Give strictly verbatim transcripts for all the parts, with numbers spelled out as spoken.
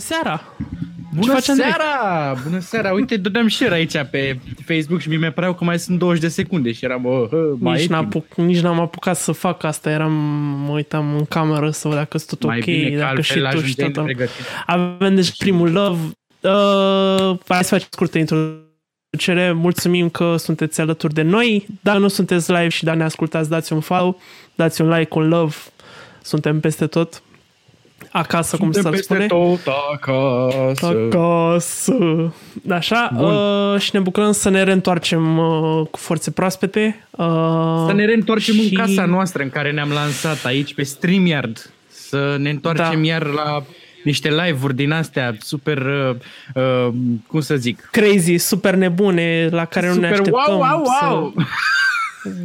seara! Bună seara! Bună seara! Uite, dădeam share aici pe Facebook și mi-mi păreau că mai sunt douăzeci de secunde și eram... Uh, uh, mai nici, n-apuc, nici n-am apucat să fac asta, eram, mă uitam în cameră sau dacă sunt tot mai ok, bine dacă și tu și tot... Avem deci primul love. Uh, hai să facem scurtă introducere. Mulțumim că sunteți alături de noi. Dacă nu sunteți live și dacă ne ascultați, dați un follow, dați un like, un love. Suntem peste tot. Acasă, cum se spune. Tot acasă. Acasă. Așa. Uh, și ne bucurăm să ne reîntoarcem uh, cu forțe proaspete. Uh, să ne reîntoarcem și... în casa noastră în care ne-am lansat aici pe StreamYard. Să ne întoarcem da. iar la niște live-uri din astea super, uh, cum să zic? Crazy, super nebune, la care super, nu ne așteptăm. Super wow, wow, wow! Să...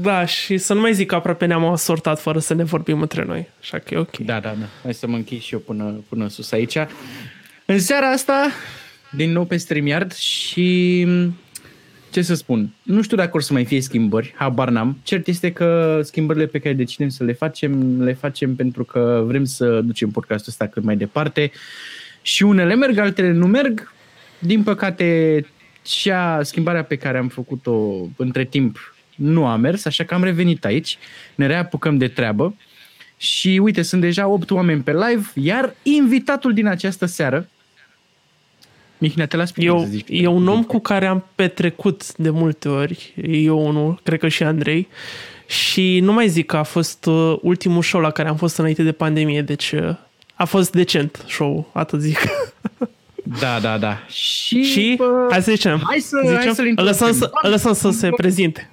Da, și să nu mai zic că aproape ne-am asortat fără să ne vorbim între noi. Așa că e ok. Da, da, da. Hai să mă închid și eu până, până sus aici. În seara asta, din nou pe StreamYard și... Ce să spun? Nu știu dacă or să mai fie schimbări, habar n-am. Cert este că schimbările pe care decidem să le facem, le facem pentru că vrem să ducem podcastul ăsta cât mai departe. Și unele merg, altele nu merg. Din păcate, cea schimbarea pe care am făcut-o între timp nu a mers, așa că am revenit aici, ne reapucăm de treabă și uite, sunt deja opt oameni pe live, iar invitatul din această seară, Mihnea, te las pe eu, zici, e un om cu care am petrecut de multe ori, eu unul, cred că și Andrei, și nu mai zic că a fost ultimul show la care am fost înainte de pandemie, deci a fost decent show, atât zic. Da, da, da. Și, și bă, hai să zicem, hai să, zicem hai să lăsăm, să, lăsăm să se prezinte.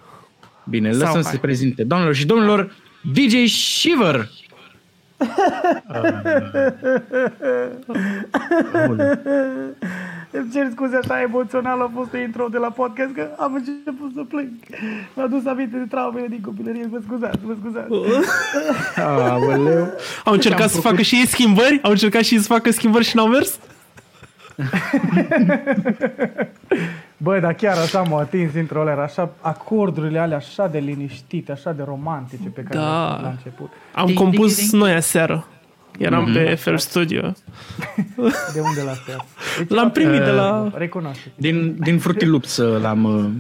Bine, lăsăm să se prezinte. Doamnelor și domnilor, D J Shiver! Îmi cer scuze, asta emoțional a fost intro de la podcast, că am început să plâng. M-a dus aminte de traumele din copilărie, vă scuzați, vă scuzați. Au încercat să facă și ei schimbări? Au încercat și ei să facă schimbări și n-au mers? Băi, dar chiar așa m-au atins dintr-o leară, așa, acordurile alea așa de liniștite, așa de romantice pe care da. la început. Am ding, compus ding, ding. noi aseară. Eram mm-hmm. pe F L Studio. De unde l-ați tăiat? L-am primit uh, de la... Recunoaște. Din, din Fruity Loops l-am...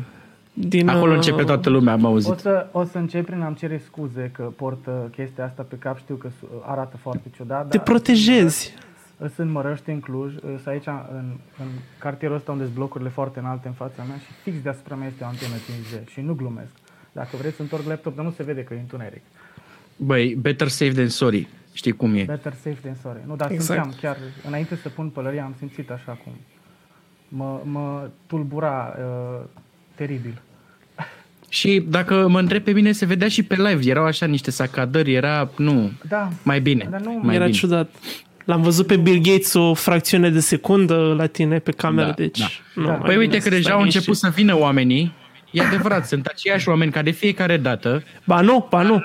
Din, acolo începe toată lumea, am auzit. O să, o să încep prin am cere scuze că port chestia asta pe cap, știu că arată foarte ciudat. Te dar protejezi. Sunt în Mărăști, în Cluj, sunt aici în, în cartierul ăsta unde sunt blocurile foarte înalte în fața mea și fix deasupra mea este o antenă cinci G și nu glumesc. Dacă vreți să întorc laptop, dar nu se vede că e întuneric. Băi, better safe than sorry, știi cum e. Better safe than sorry. Nu, dar exact. Simțeam chiar, înainte să pun pălăria, am simțit așa cum mă, mă tulbura uh, teribil. Și dacă mă întreb pe mine, se vedea și pe live, erau așa niște sacadări, era, nu, da, mai bine. Dar nu, mai era bine. Ciudat. L-am văzut pe Bill Gates o fracțiune de secundă la tine pe cameră, da, deci... Da. Da. Păi uite că deja au început și... să vină oamenii. E adevărat, sunt aceiași oameni ca de fiecare dată. Ba nu, ba dar... nu.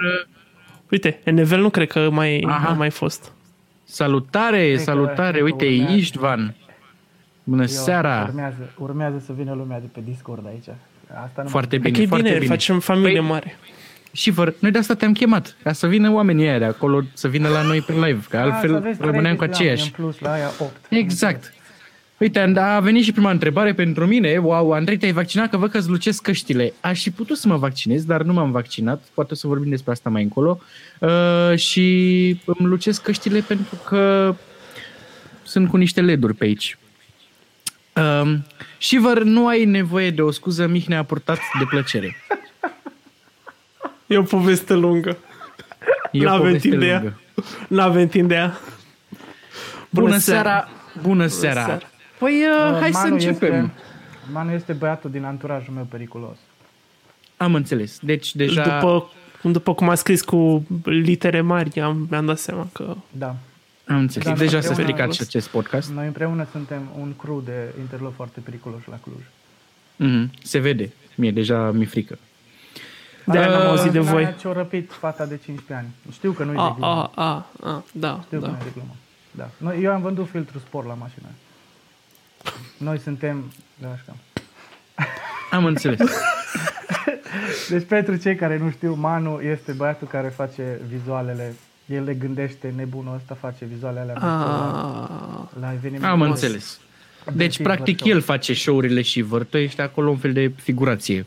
Uite, Enevel nu cred că mai a mai fost. Salutare, cred salutare. Că, uite, urmează. Istvan. Bună Eu, seara. Urmează, urmează să vină lumea de pe Discord aici. Asta nu foarte bine, foarte bine. bine. Facem familie păi... mare. Și vă, noi de asta te-am chemat, ca să vină oamenii aia de acolo, să vină la noi prin live, că altfel rămâneam cu aceiași. Exact. Uite, a venit și prima întrebare pentru mine. Wow, Andrei, te-ai vaccinat, că văd că îți lucesc căștile. Aș fi putut să mă vaccinez, dar nu m-am vaccinat. Poate să vorbim despre asta mai încolo. Uh, și îmi lucesc căștile pentru că sunt cu niște L E D-uri pe aici. Uh, și vă, nu ai nevoie de o scuză, Mihnea a purtat de plăcere. E o poveste lungă. E n-avem timp de ea. N-avem timp de ea. Bună, bună seara. seara. Bună seara. seara. Păi uh, uh, hai Manu să începem. Este, Manu este băiatul din anturajul meu periculos. Am înțeles. Deci deja... După, după cum a scris cu litere mari, am, mi-am dat seama că... Da. Am înțeles. Da, deja s-a stricat și acest podcast. Noi împreună suntem un crew de interlop foarte periculos la Cluj. Mm-hmm. Se vede. Mie deja mi-e frică. De-aia n-am auzit de voi. Ce-o răpit fata de cincisprezece ani. Știu că nu-i de glumă. A, a, a, da. Știu da. că nu-i de glumă. Da. Noi, eu am vândut filtrul spor la mașină. Noi suntem... Am înțeles. Deci pentru cei care nu știu, Manu este băiatul care face vizualele. El le gândește, nebunul ăsta face vizualele alea. la eveniment. Am înțeles. Deci, practic, el face show-urile Shiver, tu ești acolo un fel de figurație.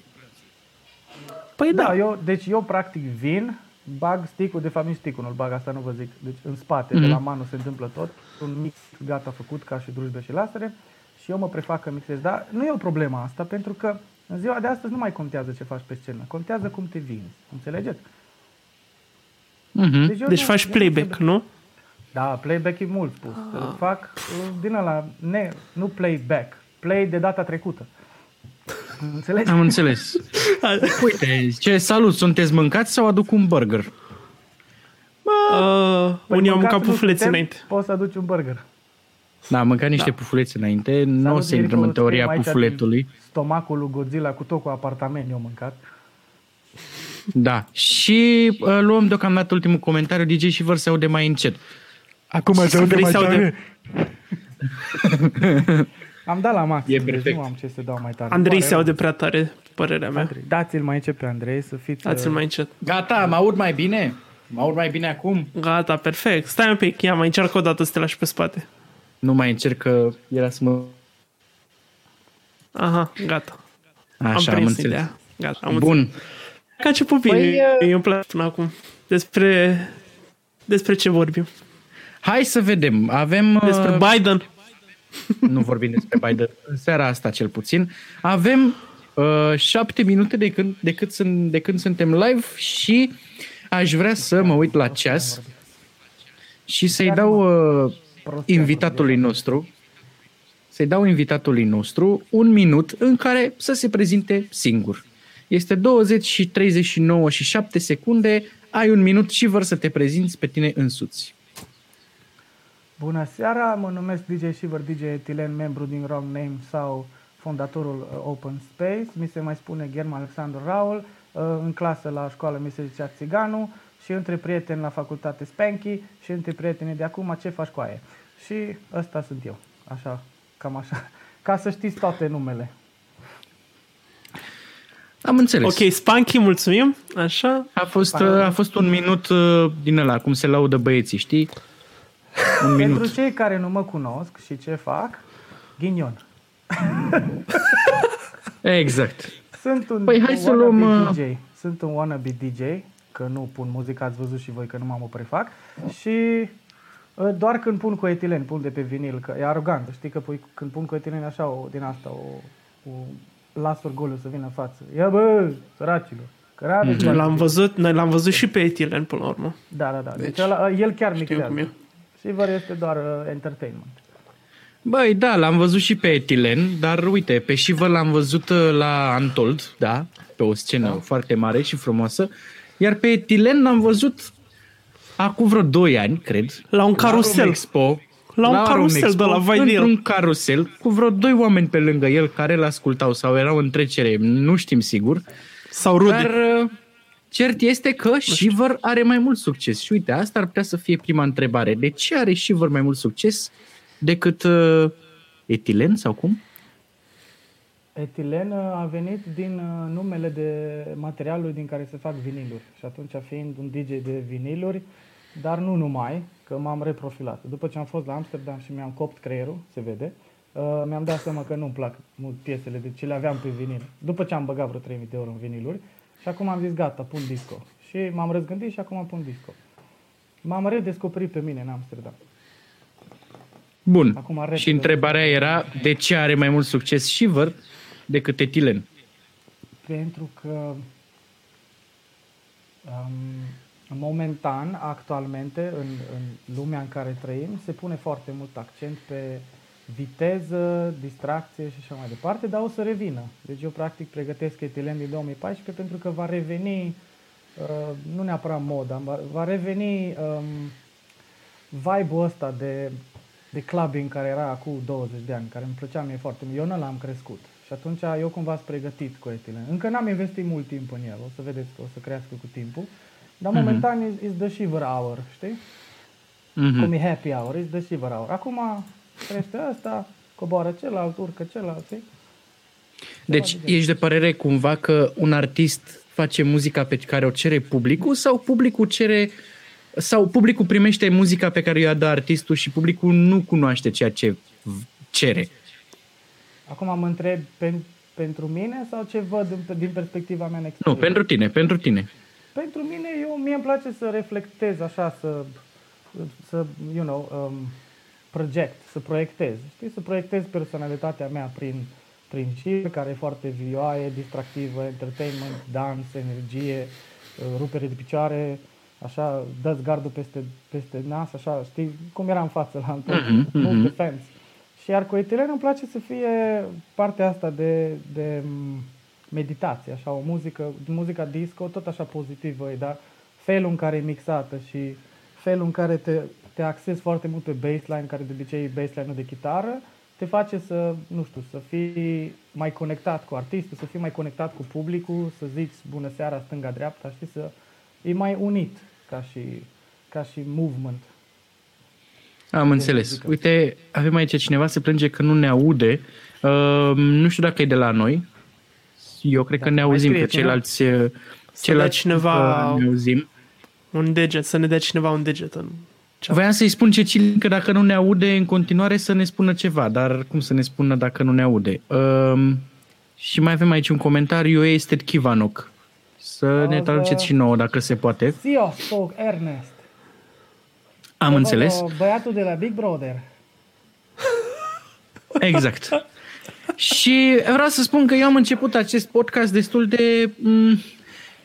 Păi da, da. Eu, deci eu, practic, vin, bag stick-ul, de fapt nici stick-ul nu-l bag, asta nu vă zic, deci în spate, mm-hmm. de la mano se întâmplă tot, un mix gata făcut ca și drujbe și lasere și eu mă prefac că mixez, dar nu e o problemă asta, pentru că în ziua de astăzi nu mai contează ce faci pe scenă, contează cum te vinzi, înțelegeți? Mm-hmm. Deci, deci nu, faci playback, nu? nu? Da, playback e mult spus. Ah. Fac din ăla, ne, nu playback, play de data trecută. Înțelegi? Am înțeles. Uite, ce salut, sunteți mâncați sau aduc un burger? Mă, uh, unii au mâncat pufulețe înainte. Poți să aduci un burger. Da, am mâncat niște da. pufulețe înainte, nu o să intrăm în teoria pufuletului. Stomacul lui Godzilla cu tot cu apartament eu mâncat. Da, și uh, luăm deocamdată ultimul comentariu, D J Shiver se aude mai încet. Acum se aude mai tare. Am dat la max, e perfect. Deci nu am ce să dau mai tare. Andrei se aude prea tare, părerea mea. Andrei. Dați-l mai încet pe Andrei, să fiți... Dați-l mai încet. Gata, mă aud mai bine? Mă aud mai bine acum? Gata, perfect. Stai un pic, ia, mai încerc o dată să te lași pe spate. Nu mai încerc, că era să mă... Aha, gata. Așa, am, am înțeles. Ideea. Gata, am Bun. Înțeles. Că a început bine, păi, uh... îmi place până acum. Despre, despre ce vorbim? Hai să vedem, avem... Uh... Despre Biden. Nu vorbim despre Biden, în seara asta cel puțin. Avem uh, șapte minute de când, de, cât sunt, de când suntem live și aș vrea să mă uit la ceas și să-i dau uh, invitatului nostru, să-i dau invitatului nostru un minut în care să se prezinte singur. Este douăzeci și treizeci și nouă și șapte secunde, ai un minut și vor să te prezinți pe tine însuți. Bună seara, mă numesc D J Shiver, D J Ethylene, membru din Wrong Name sau fondatorul Open Space. Mi se mai spune German Alexandru Raul, în clasă la școală mi se zicea Țiganu și între prieteni la facultate Spanky și între prietenii de acum ce faci cu aia. Și ăsta sunt eu, așa, cam așa, ca să știți toate numele. Am înțeles. Ok, Spanky, mulțumim. Așa. A fost, a fost un minut din ăla, cum se laudă băieții, știi? Un minut. Pentru cei care nu mă cunosc și ce fac, ghinion. Exact. Sunt un păi hai să luăm... D J. Sunt un wannabe D J, că nu pun muzică, ați văzut și voi că nu mă prefac. Și doar când pun cu etilen, pun de pe vinil, că e arogant, știi că pui, când pun cu etilen așa, o, din asta, o... o las orgoliu să vină în față. Ia bă, săracilor. Noi l-am văzut, noi l-am văzut și pe Ethylene până la urmă. Da, da, da. Deci, deci ăla, el chiar mixează. Shiver este doar uh, entertainment. Băi, da, l-am văzut și pe Ethylene, dar uite, pe Shiver l-am văzut la Untold, da, pe o scenă da. foarte mare și frumoasă, iar pe Ethylene l-am văzut acum vreo doi ani, cred, la un carusel. La Expo. La un la carusel Expo, de la Vai de el. Un carusel cu vreo doi oameni pe lângă el care l-ascultau sau erau în trecere, nu știm sigur. Sau rude. Dar cert este că Shiver are mai mult succes. Și uite, asta ar putea să fie prima întrebare. De ce are Shiver mai mult succes decât uh, Ethylene sau cum? Ethylene a venit din numele de materialul din care se fac viniluri. Și atunci, fiind un D J de viniluri, dar nu numai, că m-am reprofilat. După ce am fost la Amsterdam și mi-am copt creierul, se vede, uh, mi-am dat seama că nu-mi plac mult piesele, deci le aveam pe vinil. După ce am băgat vreo trei mii de euro în viniluri și acum am zis gata, pun disco. Și m-am răzgândit și acum pun disco. M-am redescoperit pe mine în Amsterdam. Bun. Acum, și întrebarea era de ce are mai mult succes Shiver decât Ethylene? Pentru că... Um, Momentan, actualmente, în, în lumea în care trăim, se pune foarte mult accent pe viteză, distracție și așa mai departe, dar o să revină. Deci eu practic pregătesc Ethylene din două mii paisprezece pentru că va reveni, uh, nu neapărat moda, va reveni um, vibe-ul ăsta de, de clubbing care era acum douăzeci de ani, care îmi plăcea mie foarte mult. Eu nu l-am crescut și atunci eu cumva sunt pregătit cu Ethylene. Încă n-am investit mult timp în el, o să vedeți că o să crească cu timpul. Dar momentan mm-hmm. is the Shiver hour, știi? Mm-hmm. Cum e happy hour, is the Shiver hour. Acum crește ăsta, coboară celălalt, urcă celălalt, știi? Deci de ești de părere cumva că un artist face muzica pe care o cere publicul sau publicul cere sau publicul primește muzica pe care i-a dat artistul și publicul nu cunoaște ceea ce cere. Acum mă întreb pen, pentru mine sau ce văd din, din perspectiva mea în exterior? Nu, pentru tine, pentru tine. Pentru mine, eu, mie îmi place să reflectez așa, să, să you know, um, project, să proiectez. Știi? Să proiectez personalitatea mea prin prin circ, care e foarte vioaie, distractivă, entertainment, dans, energie, rupere de picioare, așa, dă-ți gardul peste, peste nas, așa, știi, cum era în față la Untold, mm-hmm, full defense. Și iar cu Ethylene îmi place să fie partea asta de, de meditație, așa, o muzică, muzica disco, tot așa pozitivă, dar felul în care e mixată și felul în care te, te axezi foarte mult pe bassline, care de obicei e bassline-ul de chitară, te face să, nu știu, să fii mai conectat cu artistul, să fii mai conectat cu publicul, să zici bună seara, stânga-dreapta, știi, să e mai unit ca și, ca și movement. Am înțeles. Muzică. Uite, avem aici cineva, se plânge că nu ne aude. Uh, nu știu dacă e de la noi. Eu cred da, că ne auzim, că ceilalți, ceilalți, ceilalți cineva ne auzim. Un deget, să ne dea cineva un deget în... Voiam să-i spun Cecilii că dacă nu ne aude în continuare să ne spună ceva, dar cum să ne spună dacă nu ne aude? Um, și mai avem aici un comentariu, este Kivanoc. Să ne traduceți și nouă dacă se poate. Sio, Spoke, Ernest. Am înțeles. Băiatul de la Big Brother. Exact. Și vreau să spun că eu am început acest podcast destul de m-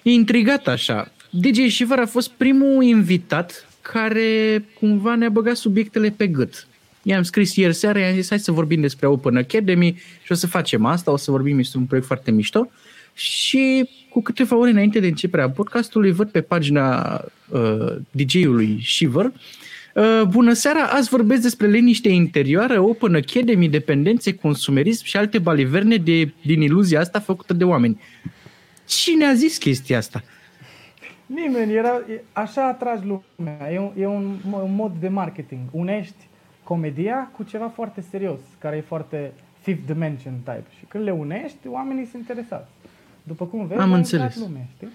intrigat așa. D J Shiver a fost primul invitat care cumva ne-a băgat subiectele pe gât. I-am scris ieri seara, i-am zis hai să vorbim despre Open Academy și o să facem asta, o să vorbim, este un proiect foarte mișto. Și cu câteva ore înainte de începerea podcastului văd pe pagina uh, D J-ului Shiver: uh, bună seara, azi vorbesc despre liniște interioară, Open Academy, dependențe, consumerism și alte baliverne de, din iluzia asta făcută de oameni. Cine a zis chestia asta? Nimeni, era, așa atragi lumea, e un, e un mod de marketing, unești comedia cu ceva foarte serios, care e foarte fifth dimension type și când le unești, oamenii sunt interesați. După cum vezi, am înțeles. Lumea, știi?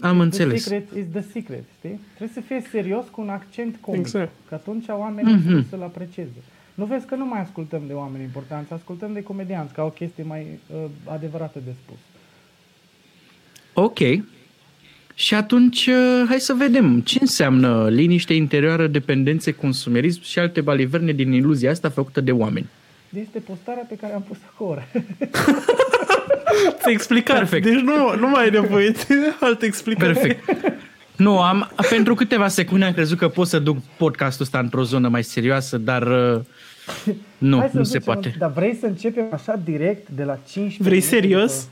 Am it's înțeles. The secret, it's the secret, știi? Trebuie să fie serios cu un accent comic, exact, că atunci oamenii mm-hmm. să-l aprecieze. Nu vezi că nu mai ascultăm de oameni importanți, ascultăm de comedianți, ca o chestie mai uh, adevărată de spus. Ok. Și atunci, hai să vedem ce înseamnă liniște interioară, dependențe, consumerism și alte baliverne din iluzia asta făcută de oameni. Este postarea pe care am pus-o cu oră. Ți-ai explicat. Perfect. Deci nu, nu mai ai nevoie de alte explicări. Perfect. Nu, am, pentru câteva secunde am crezut că pot să duc podcastul ăsta într-o zonă mai serioasă, dar nu, nu se poate. Dar vrei să începem așa direct de la cincisprezece? Vrei serios?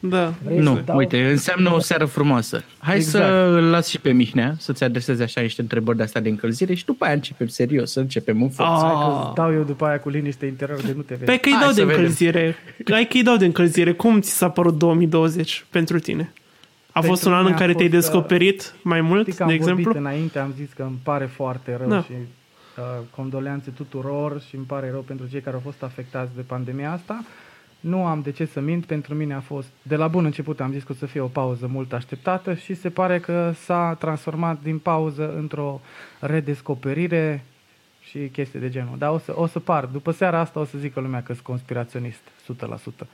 Da. Vrei nu, uite, înseamnă o seară frumoasă. Hai exact. Să las și pe Mihnea să-ți adreseze așa niște întrebări de-astea de încălzire și după aia începem serios, să începem în forță. Hai că dau eu după aia cu liniște interioară de nu te vezi. Pe că-i dau de încălzire. Hai că-i dau de încălzire. Cum ți s-a părut două mii douăzeci pentru tine? A pentru fost un an în care te-ai descoperit mai mult, de exemplu? Înainte am zis că îmi pare foarte rău da. și uh, condoleanțe tuturor și îmi pare rău pentru cei care au fost afectați de pandemia asta. Nu am de ce să mint, pentru mine a fost... De la bun început am zis că o să fie o pauză mult așteptată și se pare că s-a transformat din pauză într-o redescoperire și chestii de genul. Dar o să, o să par. După seara asta o să zică lumea că sunt conspiraționist, o sută la sută.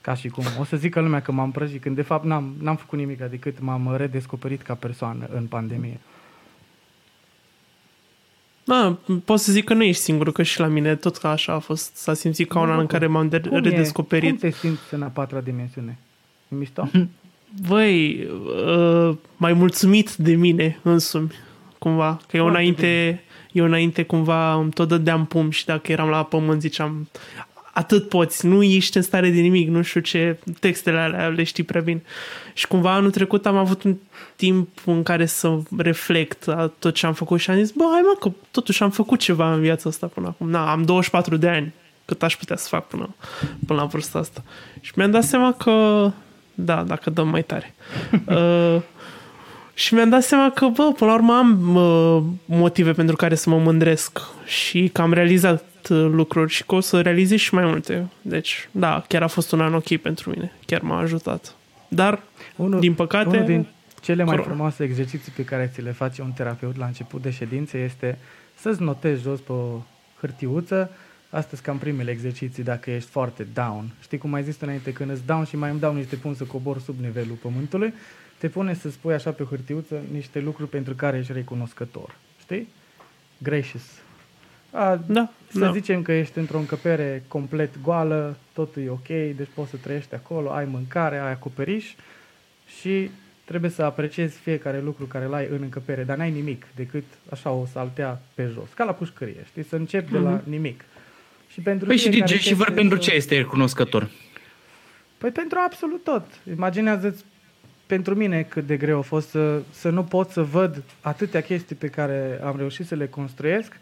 Ca și cum. O să zică lumea că m-am prăjit, când de fapt n-am, n-am făcut nimic, decât m-am redescoperit ca persoană în pandemie. Da, pot să zic că nu ești singur, că și la mine tot ca așa a fost, s-a simțit ca un an în care m-am de- cum redescoperit. E? Cum te simți în a patra dimensiune? E mișto? Băi, uh, mai mulțumit de mine însumi, cumva, că eu înainte, eu înainte cumva îmi tot dădeam pumn și dacă eram la pământ ziceam, atât poți, nu ești în stare de nimic, nu știu ce, textele alea le știi prea bine. Și cumva anul trecut am avut un timp în care să reflect la tot ce am făcut și am zis, bă, hai mă, că totuși am făcut ceva în viața asta până acum. Na, am douăzeci și patru de ani, cât aș putea să fac până, până la vârsta asta. Și mi-am dat seama că, da, dacă dăm mai tare... uh, Și mi-am dat seama că, bă, până la urmă am uh, motive pentru care să mă mândresc și că am realizat uh, lucruri și că o să realizez și mai multe. Deci, da, chiar a fost un an ok pentru mine. Chiar m-a ajutat. Dar, unul, din păcate... Unul din Cele mai frumoase exerciții pe care ți le face un terapeut la început de ședințe este să-ți notezi jos pe o hârtiuță. Astăzi cam primele exerciții dacă ești foarte down. Știi cum ai zis înainte, când îți down și mai îmi down niște pun să cobor sub nivelul pământului, te pune să spui așa pe hârtiuță niște lucruri pentru care ești recunoscător. Știi? Gracious. A, da, să da. Zicem că ești într-o încăpere complet goală, totul e ok, deci poți să trăiești acolo, ai mâncare, ai acoperiș și trebuie să apreciezi fiecare lucru care l-ai în încăpere, dar n-ai nimic decât așa o saltea pe jos, ca la pușcărie, știi? Să începi mm-hmm. de la nimic. Și pentru păi și D J Shiver pentru ce este recunoscător? Păi pentru absolut tot. Imaginează-ți pentru mine cât de greu a fost să, să nu pot să văd atâtea chestii pe care am reușit să le construiesc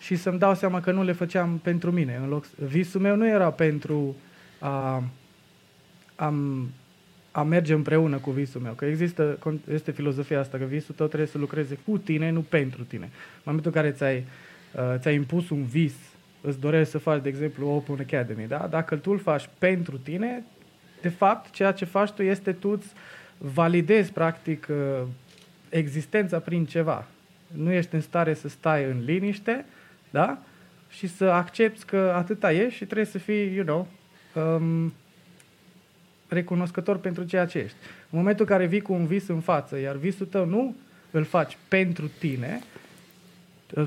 și să-mi dau seama că nu le făceam pentru mine. În loc, visul meu nu era pentru a, a, a merge împreună cu visul meu. Că există, este filozofia asta, că visul tău trebuie să lucreze cu tine, nu pentru tine. În momentul în care ți-ai, ți-ai impus un vis, îți dorești să faci, de exemplu, Open Academy, da? Dacă tu îl faci pentru tine, de fapt, ceea ce faci tu este tu îți validezi, practic, existența prin ceva. Nu ești în stare să stai în liniște, da? Și să accepti că atâta ești și trebuie să fii, you know, um, recunoscător pentru ceea ce ești. În momentul în care vii cu un vis în față, iar visul tău nu îl faci pentru tine,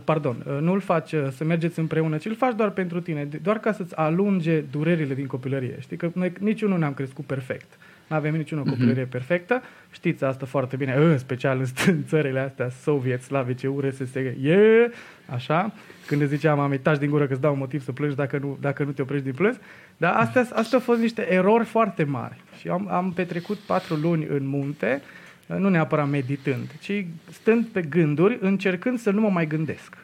pardon, nu îl faci să mergeți împreună, ci îl faci doar pentru tine, doar ca să-ți alunge durerile din copilărie. Știi că noi niciunul n-am crescut perfect. N-avem niciunul o copilărie mm-hmm. perfectă. Știți asta foarte bine, în special în țările astea soviet, slavice, U R S S, yeah! Așa, când îți ziceam, am taci din gură că îți dau un motiv să plângi dacă nu, dacă nu te oprești din plâns. Dar astea, astea au fost niște erori foarte mari. Și am, am petrecut patru luni în munte, nu neapărat meditând, ci stând pe gânduri, încercând să nu mă mai gândesc.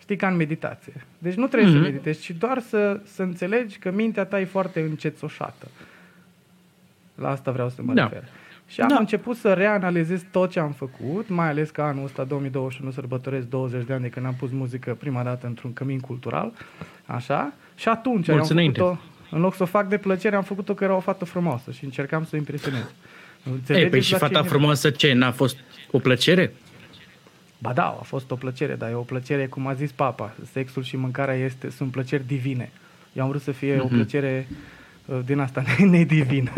Știi, ca în meditație. Deci nu trebuie mm-hmm. să meditezi, ci doar să, să înțelegi că mintea ta e foarte încețoșată. La asta vreau să mă da. refer. Și am da. început să reanalizez tot ce am făcut, mai ales că anul ăsta, două mii douăzeci și unu, sărbătoresc douăzeci de ani de când am pus muzică prima dată într-un cămin cultural. Așa. Și atunci am făcut-o, în loc să o fac de plăcere, am făcut-o că era o fată frumoasă și încercam să o impresionez. Ei, păi și fata frumoasă ce? N-a fost o plăcere? Ba da, a fost o plăcere, dar e o plăcere, cum a zis papa, sexul și mâncarea este, sunt plăceri divine. Eu am vrut să fie mm-hmm. o plăcere din asta nedivină.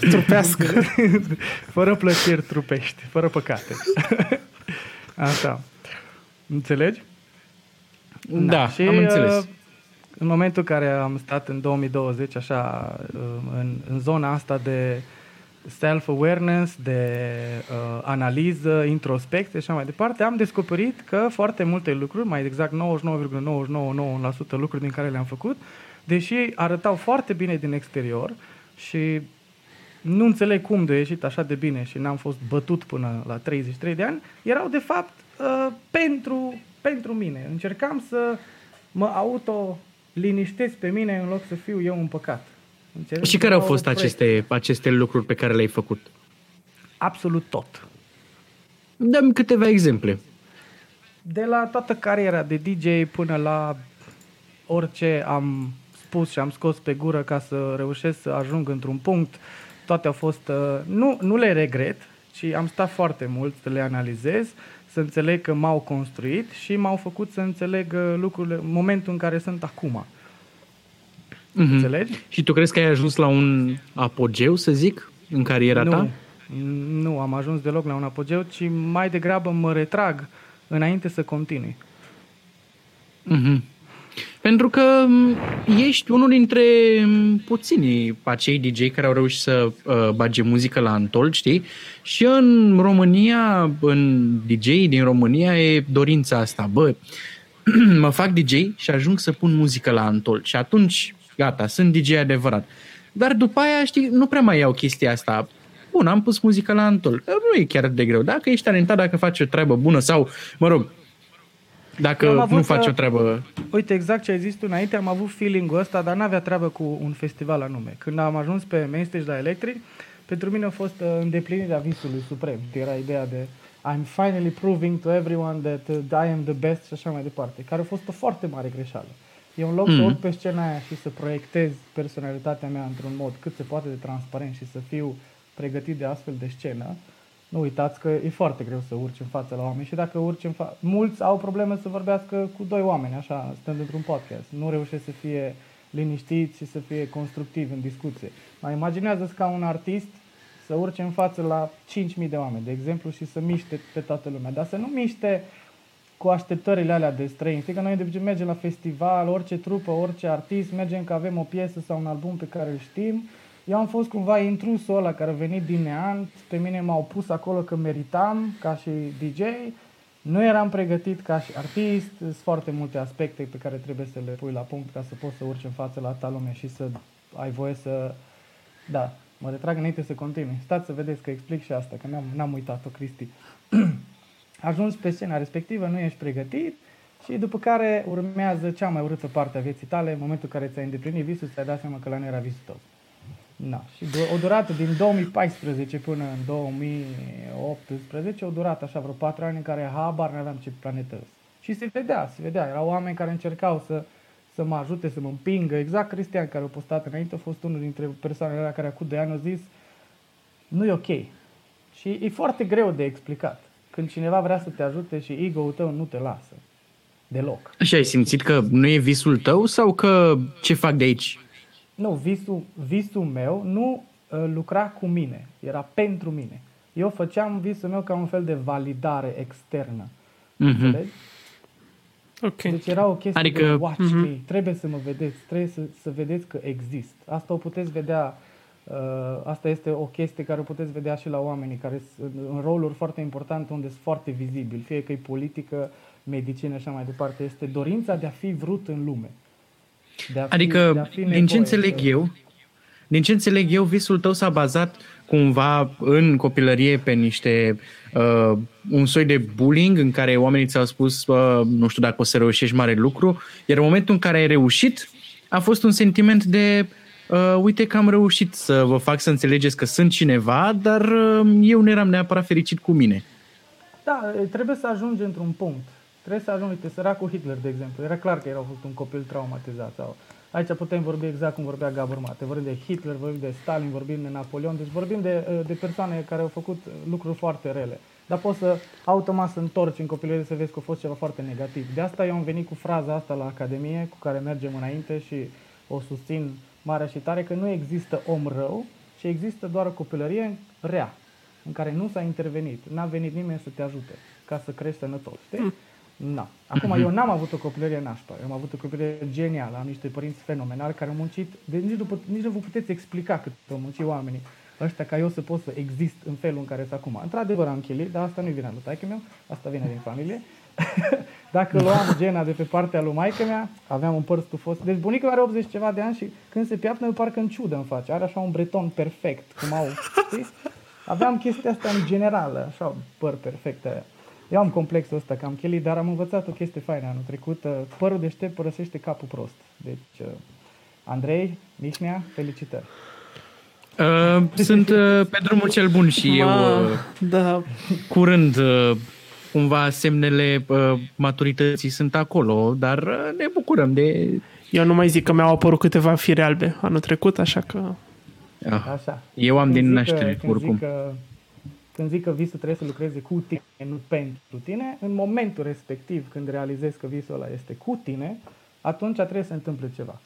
Trupească. Fără plăceri trupești, fără păcate. Asta. Înțelegi? Da, da și, am înțeles. În momentul în care am stat în două mii douăzeci, așa, în, în zona asta de self-awareness, de uh, analiză, introspecție și așa mai departe, am descoperit că foarte multe lucruri, mai exact nouăzeci și nouă virgulă nouă nouă nouă la sută lucruri din care le-am făcut, deși arătau foarte bine din exterior și nu înțeleg cum de a ieșit așa de bine și n-am fost bătut până la treizeci și trei de ani, erau de fapt uh, pentru, pentru mine. Încercam să mă auto-liniștesc pe mine în loc să fiu eu împăcat. Înțeles? Și care au fost aceste, aceste lucruri pe care le-ai făcut? Absolut tot. Dă-mi câteva exemple. De la toată cariera de D J până la orice am spus și am scos pe gură ca să reușesc să ajung într-un punct, toate au fost... Nu, nu le regret, ci am stat foarte mult să le analizez, să înțeleg că m-au construit și m-au făcut să înțeleg lucrurile, momentul în care sunt acum. Mm-hmm. Înțelegi? Și tu crezi că ai ajuns la un apogeu, să zic, în cariera nu, ta? Nu am ajuns deloc la un apogeu, ci mai degrabă mă retrag înainte să continui. Mm-hmm. Pentru că ești unul dintre puținii acei D J care au reușit să uh, bage muzică la Untold, știi? Și în România, în D J-ii din România e dorința asta. Bă, mă fac D J și ajung să pun muzică la Untold. Și atunci... Gata, sunt D J adevărat. Dar după aia, știi, nu prea mai iau chestia asta. Bun, am pus muzică la Untold. Nu e chiar de greu. Dacă ești talentat, dacă faci o treabă bună sau, mă rog, dacă nu faci că, o treabă... Uite, exact ce ai zis tu înainte, am avut feeling-ul ăsta, dar n-avea treabă cu un festival anume. Când am ajuns pe main stage la Electric, pentru mine a fost îndeplinirea visului suprem. Era ideea de I'm finally proving to everyone that I am the best și așa mai departe, care a fost o foarte mare greșeală. Eu în loc mm-hmm. să urc pe scena aia și să proiectez personalitatea mea într-un mod cât se poate de transparent și să fiu pregătit de astfel de scenă, nu uitați că e foarte greu să urci în față la oameni și dacă urci în față... Mulți au probleme să vorbească cu doi oameni, așa, stând într-un podcast. Nu reușesc să fie liniștiți și să fie constructivi în discuție. Mai imaginează-ți ca un artist să urce în față la cinci mii de oameni, de exemplu, și să miște pe toată lumea. Dar să nu miște cu așteptările alea de străini. Știi că noi de obicei mergem la festival, orice trupă, orice artist, mergem că avem o piesă sau un album pe care îl știm. Eu am fost cumva intrusul ăla care a venit din neant, pe mine m-au pus acolo că meritam ca și D J. Nu eram pregătit ca și artist, sunt foarte multe aspecte pe care trebuie să le pui la punct ca să poți să urci în față la ta lume și să ai voie să... Da, mă retrag înainte să continui. Stați să vedeți că explic și asta, că n-am, n-am uitat-o, Cristi. Ajungi pe scena respectivă, nu ești pregătit și după care urmează cea mai urâtă parte a vieții tale, în momentul în care ți-ai îndeplinit visul, ți-ai dat seama că la nu era visul tău. Na, și o durată din două mii paisprezece până în două mii optsprezece, o durată așa vreo patru ani în care habar n-aveam ce planetă. Și se vedea, se vedea, erau oameni care încercau să, să mă ajute, să mă împingă. Exact Cristian, care a postat înainte, a fost unul dintre persoanele care acum doi ani a zis nu e ok. Și e foarte greu de explicat. Când cineva vrea să te ajute și ego-ul tău nu te lasă deloc. Și ai simțit că nu e visul tău sau că ce fac de aici? Nu, visul, visul meu nu uh, lucra cu mine, era pentru mine. Eu făceam visul meu ca un fel de validare externă. Mm-hmm. Înțelegi? Okay. Deci era o chestie adică, de watch mm-hmm. me, trebuie să mă vedeți, trebuie să, să vedeți că exist. Asta o puteți vedea, uh, asta este o chestie care o puteți vedea și la oamenii care sunt în roluri foarte importante unde sunt foarte vizibili, fie că e politică, medicină și așa mai departe, este dorința de a fi vrut în lume. Fi, adică, din ce înțeleg eu, din ce înțeleg eu, visul tău s-a bazat cumva în copilărie pe niște, uh, un soi de bullying în care oamenii ți-au spus, uh, nu știu dacă o să reușești mare lucru, iar în momentul în care ai reușit, a fost un sentiment de, uh, uite că am reușit să vă fac să înțelegeți că sunt cineva, dar uh, eu nu eram neapărat fericit cu mine. Da, trebuie să ajungi într-un punct. Trebuie să ajungi, uite, săracul Hitler, de exemplu. Era clar că era fost un copil traumatizat. Sau... Aici putem vorbi exact cum vorbea Gabor Maté. Vorbim de Hitler, vorbim de Stalin, vorbim de Napoleon. Deci vorbim de, de persoane care au făcut lucruri foarte rele. Dar poți să automat să întorci în copilărie să vezi că a fost ceva foarte negativ. De asta eu am venit cu fraza asta la Academie, cu care mergem înainte și o susțin mare și tare, că nu există om rău, ci există doar o copilărie rea, în care nu s-a intervenit. N-a venit nimeni să te ajute ca să crești sănătos. Știi? Na. Acum, eu n-am avut o copilărie nașpa, eu am avut o copilărie genială, am niște părinți fenomenali care au muncit, de, nici, după, nici nu vă puteți explica cât au muncit oamenii ăștia ca eu să pot să exist în felul în care sunt acum. Într-adevăr am chilit, dar asta nu-i vina lui taică meu, asta vine din familie. Dacă luam gena de pe partea lui maică mea, aveam un păr stufos. Deci bunicul are optzeci ceva de ani și când se piapnă, parcă în ciudă îmi face, are așa un breton perfect, cum au, știi? Aveam chestia asta în general, așa, păr perfect aia. Eu am complexul ăsta că am chelit, dar am învățat o chestie faină anul trecut. Părul deștept părăsește capul prost. Deci, Andrei, Mihnea, felicitări. Uh, sunt uh, pe drumul cel bun și Ma, eu. Uh, da. Curând, uh, cumva, semnele uh, maturității sunt acolo, dar uh, ne bucurăm de... Eu nu mai zic că mi-au apărut câteva fire albe anul trecut, așa că... Uh, așa. Eu am când din naștere, oricum. Când zic că visul trebuie să lucreze cu tine, nu pentru tine, în momentul respectiv, când realizezi că visul ăla este cu tine, atunci trebuie să se întâmple ceva.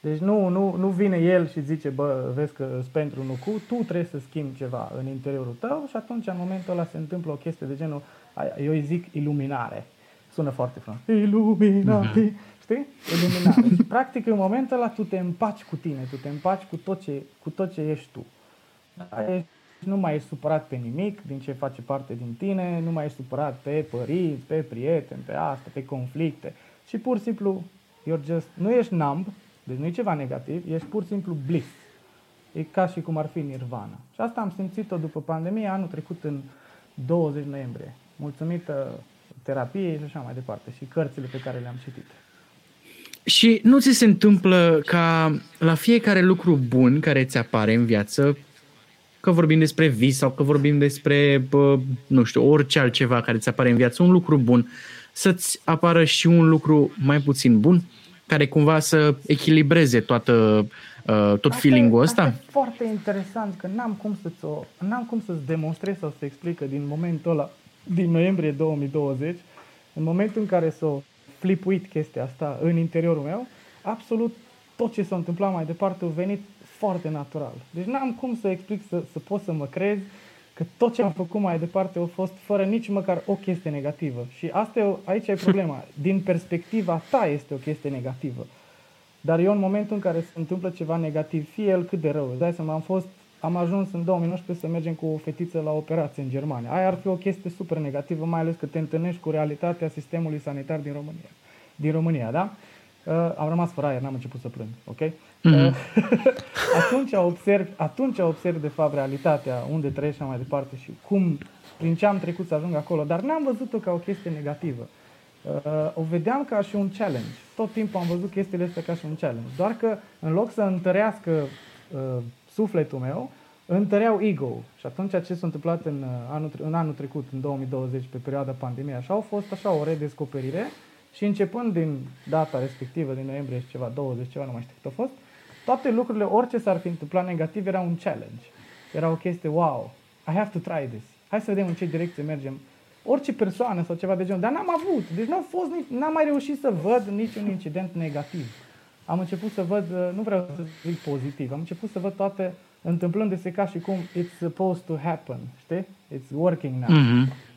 Deci nu, nu, nu vine el și zice, bă, vezi că sunt pentru, nu cu, tu trebuie să schimbi ceva în interiorul tău și atunci, în momentul ăla, se întâmplă o chestie de genul, eu îi zic iluminare. Sună foarte frumos. Iluminati, uh-huh. știi? Iluminare. Și, practic, în momentul ăla, tu te împaci cu tine, tu te împaci cu tot ce, cu tot ce ești tu. Aia nu mai ești supărat pe nimic din ce face parte din tine, nu mai ești supărat pe părinți, pe prieteni, pe asta, pe conflicte. Și pur și simplu, you're just, nu ești numb, deci nu e ceva negativ, ești pur și simplu bliss. E ca și cum ar fi nirvana. Și asta am simțit-o după pandemie anul trecut în douăzeci noiembrie, mulțumită terapiei și așa mai departe și cărțile pe care le-am citit. Și nu ți se întâmplă ca la fiecare lucru bun care ți apare în viață, că vorbim despre vis sau că vorbim despre, nu știu, orice altceva care ți apare în viață, un lucru bun, să-ți apară și un lucru mai puțin bun, care cumva să echilibreze toată uh, tot asta, feeling-ul ăsta? Asta e foarte interesant, că n-am cum să-ți, o, n-am cum să-ți demonstrez sau să explică din momentul ăla, din noiembrie două mii douăzeci, în momentul în care s-o flipuit chestia asta în interiorul meu, absolut tot ce s-a întâmplat mai departe a venit foarte natural. Deci n-am cum să explic, să, să pot să mă crezi că tot ce am făcut mai departe a fost fără nici măcar o chestie negativă. Și asta e, aici e problema. Din perspectiva ta este o chestie negativă. Dar eu în momentul în care se întâmplă ceva negativ, fie el cât de rău, îți dai seama, am, fost, am ajuns în două mii nouăsprezece să mergem cu o fetiță la operație în Germania. Aia ar fi o chestie super negativă, mai ales că te întâlnești cu realitatea sistemului sanitar din România. Din România, da? Uh, am rămas fără aer, n-am început să plâng, ok? Uh, atunci, observ, atunci observ de fapt realitatea, unde trăiești mai departe și cum, prin ce am trecut să ajung acolo, dar n-am văzut-o ca o chestie negativă. Uh, o vedeam ca și un challenge. Tot timpul am văzut chestiile astea ca și un challenge. Doar că în loc să întărească uh, sufletul meu, întăreau ego-ul. Și atunci ce s-a întâmplat în anul, în anul trecut, în două mii douăzeci, pe perioada pandemiei, așa, a fost așa o redescoperire. Și începând din data respectivă, din noiembrie și ceva, douăzeci ceva, nu mai știu cât a fost, toate lucrurile, orice s-ar fi întâmplat negativ, era un challenge. Era o chestie, wow, I have to try this. Hai să vedem în ce direcție mergem. Orice persoană sau ceva de genul, dar n-am avut. Deci n-am, fost, n-am mai reușit să văd niciun incident negativ. Am început să văd, nu vreau să zic pozitiv, am început să văd toate întâmplându-se ca și cum it's supposed to happen, știi? It's working now. Mm-hmm.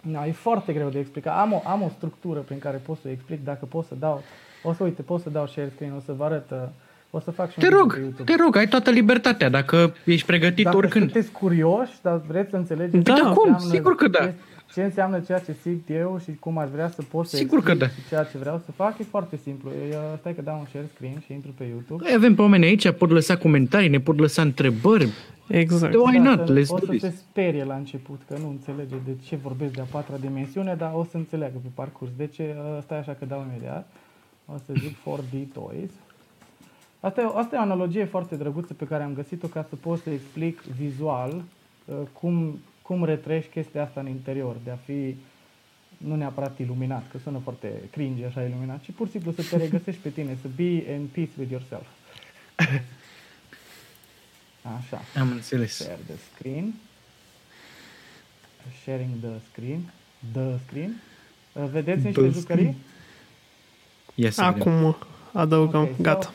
No, e foarte greu de explicat. Am o, am o structură prin care pot să o explic, dacă pot să dau. O să uite, pot să dau share screen, o să vă arăt. O să fac și te un rog, YouTube. Te rog, ai toată libertatea, dacă ești pregătit dacă oricând. Dacă sunteți curioși, dar vreți să înțelegeți da, ce, cum? Sigur că da. Ce înseamnă ceea ce simt eu și cum aș vrea să pot să sigur explic că da. Și ceea ce vreau să fac, e foarte simplu. Eu, stai că dau un share screen și intru pe YouTube. Noi avem pe oameni aici, pot lăsa comentarii, ne pot lăsa întrebări. Exact. Why da, not? Let's o să se sperie la început, că nu înțelege de ce vorbesc de a patra dimensiune, dar o să înțeleagă pe parcurs. Deci stai așa că dau imediat. O să zic patru D Toys. Asta e, asta e o analogie foarte drăguță pe care am găsit-o ca să pot să explic vizual cum, cum retrăiești chestia asta în interior, de a fi nu neapărat iluminat, că sună foarte cringe așa iluminat, ci pur și simplu să te regăsești pe tine, să be in peace with yourself. Așa. Am înțeles. Share the screen. Sharing the screen. The screen. Vedeți niște jucării? Yes, acum adăugăm. Okay, gata. So,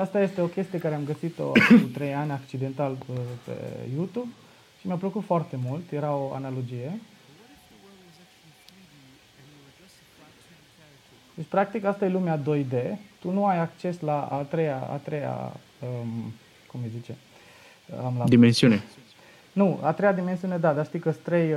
asta este o chestie care am găsit-o cu trei ani accidental pe, pe YouTube și mi-a plăcut foarte mult. Era o analogie. Deci, practic, asta e lumea doi D. Tu nu ai acces la a treia, a treia um, cum îi zice, am la dimensiune. Nu, a treia dimensiune, da, dar știi că trei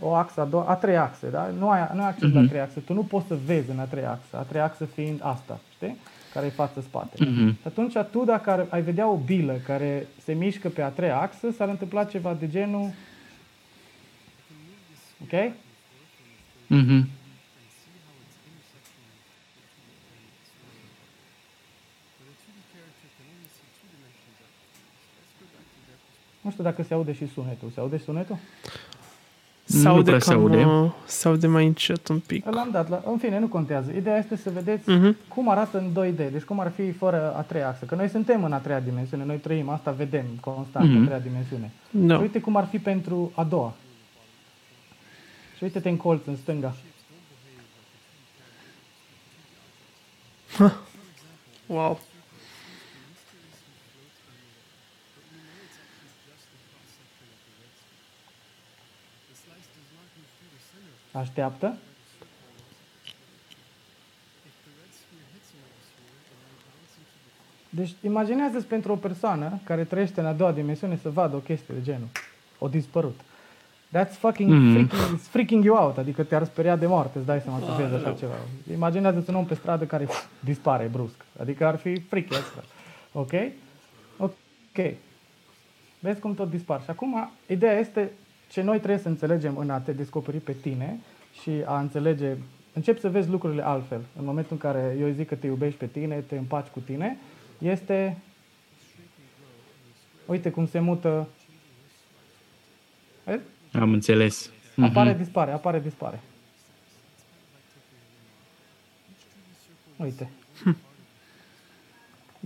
o axă, a doua, a trei axe, da? Nu ai nu ai acces mm-hmm. la trei axe. Tu nu poți să vezi în a treia axă, a treia axă fiind asta, știi? Care e față spate. Mm-hmm. Și atunci tu dacă ai vedea o bilă care se mișcă pe a treia axă, s-ar întâmpla ceva de genul ok? Mhm. Nu știu dacă se aude și sunetul. Se aude și sunetul? Se aude, nu prea cam, se aude. Se aude mai încet un pic. L-am dat la, în fine, nu contează. Ideea este să vedeți uh-huh. cum arată în doi D. Deci cum ar fi fără a treia axă. Că noi suntem în a treia dimensiune. Noi trăim asta, vedem constant uh-huh. a treia dimensiune. No. Uite cum ar fi pentru a doua. Și uite-te în colț, în stânga. Wow. Așteaptă. Deci imaginează-ți pentru o persoană care trăiește în a doua dimensiune să vadă o chestie de genul. O dispărut. That's fucking mm. freaking, freaking you out. Adică te-ar speria de moarte, îți dai seama să vezi așa ceva. Imaginează-ți un om pe stradă care uf, dispare brusc. Adică ar fi freaky asta. Ok? Ok. Vezi cum tot dispar. Și acum ideea este ce noi trebuie să înțelegem în a te descoperi pe tine și a înțelege, începi să vezi lucrurile altfel. În momentul în care eu zic că te iubești pe tine, te împaci cu tine, este, uite cum se mută. Vezi? Am înțeles. Apare, mm-hmm. dispare, apare, dispare. Uite.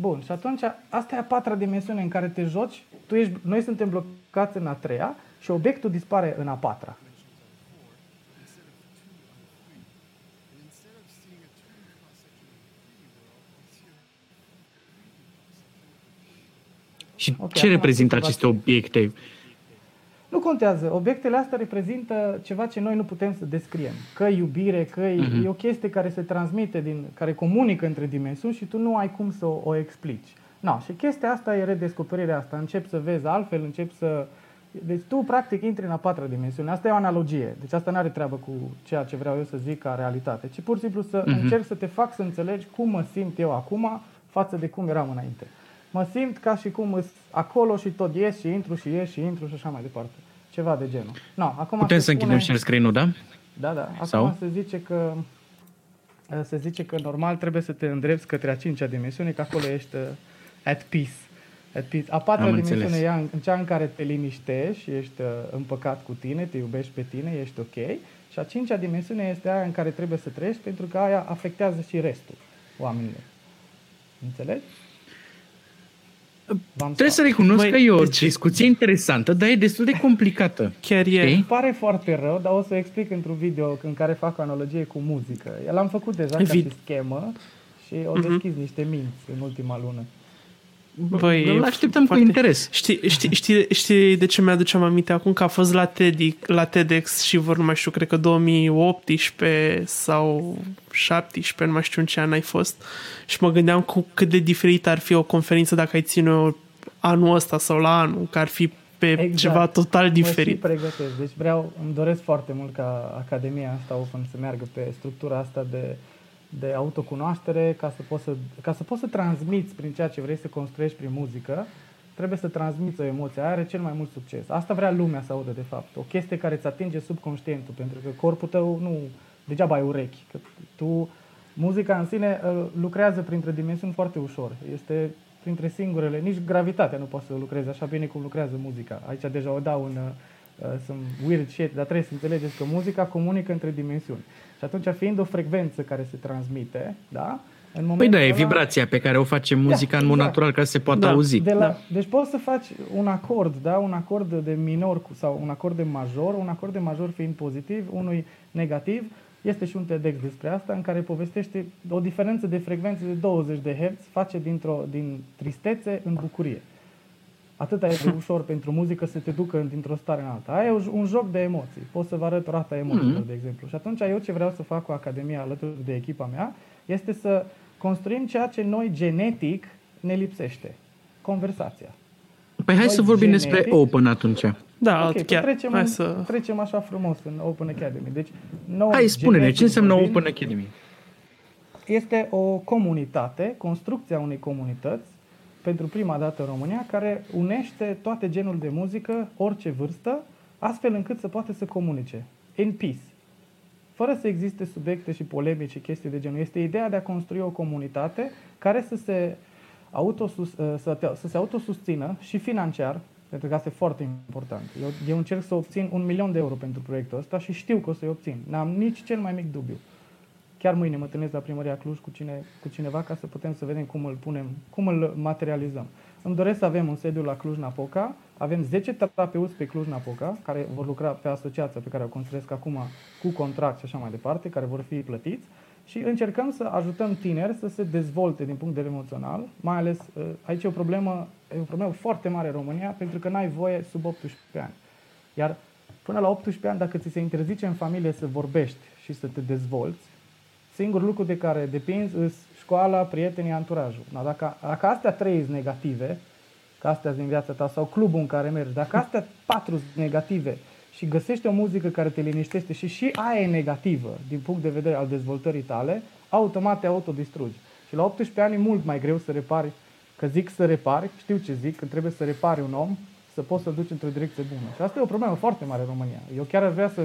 Bun, și atunci asta e a patra dimensiune în care te joci, tu ești, noi suntem blocați în a treia și obiectul dispare în a patra. Și okay, ce reprezintă aceste obiecte? Nu contează. Obiectele astea reprezintă ceva ce noi nu putem să descriem. Că iubire, că uh-huh. e o chestie care se transmite, din, care comunică între dimensiuni și tu nu ai cum să o, o explici. No, și chestia asta e redescoperirea asta. Începi să vezi altfel, începi să... Deci tu practic intri în a patra dimensiune. Asta e o analogie. Deci asta nu are treabă cu ceea ce vreau eu să zic ca realitate. Ci pur și simplu să uh-huh. încerc să te fac să înțelegi cum mă simt eu acum față de cum eram înainte. Mă simt ca și cum îs acolo și tot ies și intru și ies și intru și așa mai departe. Ceva de genul. No, acum putem să spune... închidem și screen-ul, da? Da, da. Acum Sau? se zice că se zice că normal trebuie să te îndrepți către a cincea dimensiune, că acolo ești at peace. At peace. A patra dimensiune e în cea în care te liniștești, ești împăcat cu tine, te iubești pe tine, ești ok. Și a cincea dimensiune este aia în care trebuie să trăiești, pentru că aia afectează și restul oamenilor. Înțelegi? Trebuie să recunosc Măi, că e o deci... discuție interesantă, dar e destul de complicată. Chiar e. Îmi pare foarte rău, dar o să explic într-un video în care fac o analogie cu muzică. L-am făcut deja ca și schemă și o deschis uh-huh. niște minți în ultima lună. Băi, îl așteptăm foarte... cu interes. Știi, știi, știi, știi de ce mi-aduceam aminte acum? Că a fost la, TEDx, la TEDx și vor, nu mai știu, cred că două mii optsprezece sau șaptesprezece, nu mai știu în ce an ai fost. Și mă gândeam cu cât de diferit ar fi o conferință dacă ai ține-o anul ăsta sau la anul, că ar fi pe exact. Ceva total diferit. Mă și pregătesc. Deci vreau, îmi doresc foarte mult ca Academia asta Open să meargă pe structura asta de... de autocunoaștere, ca să poți să, ca să poți să transmiți prin ceea ce vrei să construiești prin muzică, trebuie să transmiți o emoție. Aia are cel mai mult succes. Asta vrea lumea să audă, de fapt. O chestie care îți atinge subconștientul, pentru că corpul tău nu... Degeaba ai urechi. Că tu, muzica în sine lucrează printre dimensiuni foarte ușor. Este printre singurele... Nici gravitatea nu poate să lucreze așa bine cum lucrează muzica. Aici deja o dau în... sunt weird shit, dar trebuie să înțelegeți că muzica comunică între dimensiuni. Și atunci, fiind o frecvență care se transmite, da? În momentul păi da, e vibrația la... pe care o face muzica da, în mod exact. natural, ca să se poată da, auzi. De la... da. Deci poți să faci un acord, da? Un acord de minor sau un acord de major, un acord de major fiind pozitiv, unui negativ. Este și un TEDx despre asta, în care povestește o diferență de frecvență de douăzeci de herți face dintr-o, din tristețe în bucurie. Atâta e de ușor pentru muzică să te ducă dintr-o stare în alta. Aia e un joc de emoții. Pot să vă arăt rata emoțiilor, mm-hmm. de exemplu. Și atunci eu ce vreau să fac cu Academia alături de echipa mea este să construim ceea ce noi genetic ne lipsește. Conversația. Păi hai noi să vorbim genetic... despre Open atunci. Da, okay, chiar. Trecem, hai să... trecem așa frumos în Open Academy. Deci, hai, spune-ne, ce înseamnă Open Academy? Este o comunitate, construcția unei comunități, pentru prima dată în România, care unește toate genul de muzică, orice vârstă, astfel încât să poate să comunice. In peace. Fără să existe subiecte și polemici și chestii de genul. Este ideea de a construi o comunitate care să se, autosus, să, te, să se autosusțină și financiar, pentru că asta e foarte important. Eu, eu încerc să obțin un milion de euro pentru proiectul ăsta și știu că o să-i obțin. N-am nici cel mai mic dubiu. Chiar mâine mă întâlnesc la Primăria Cluj cu, cine, cu cineva ca să putem să vedem cum îl punem, cum îl materializăm. Îmi doresc să avem un sediu la Cluj-Napoca, avem zece terapeuți pe Cluj-Napoca, care vor lucra pe asociația pe care o construiesc acum cu contract și așa mai departe, care vor fi plătiți și încercăm să ajutăm tineri să se dezvolte din punct de vedere emoțional, mai ales aici e o problemă, e o problemă foarte mare în România, pentru că n-ai voie sub optsprezece ani. Iar până la optsprezece ani, dacă ți se interzice în familie să vorbești și să te dezvolți, singurul lucru de care depinzi îs școala, prietenii, anturajul. No, dacă, dacă astea trei sunt negative, că astea din viața ta sau clubul în care mergi, dacă astea patru sunt negative și găsești o muzică care te liniștește și și aia e negativă din punct de vedere al dezvoltării tale, automat te autodistrugi. Și la optsprezece ani e mult mai greu să repari, că zic să repari, știu ce zic, că trebuie să repari un om, să poți să-l duci într-o direcție bună. Și asta e o problemă foarte mare în România. Eu chiar aș vrea să...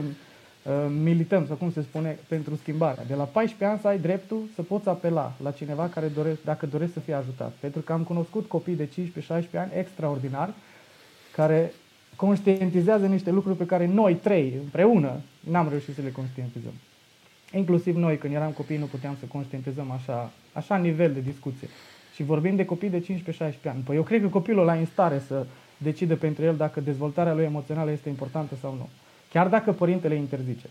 milităm, sau cum se spune, pentru schimbarea. De la paisprezece ani să ai dreptul să poți apela la cineva care doresc, dacă dorești să fie ajutat. Pentru că am cunoscut copii de cincisprezece șaisprezece ani extraordinari care conștientizează niște lucruri pe care noi trei împreună n-am reușit să le conștientizăm. Inclusiv noi, când eram copii, nu puteam să conștientizăm așa, așa nivel de discuție. Și vorbim de copii de cincisprezece șaisprezece ani. Păi eu cred că copilul ăla e în stare să decide pentru el dacă dezvoltarea lui emoțională este importantă sau nu. Chiar dacă părintele interzice.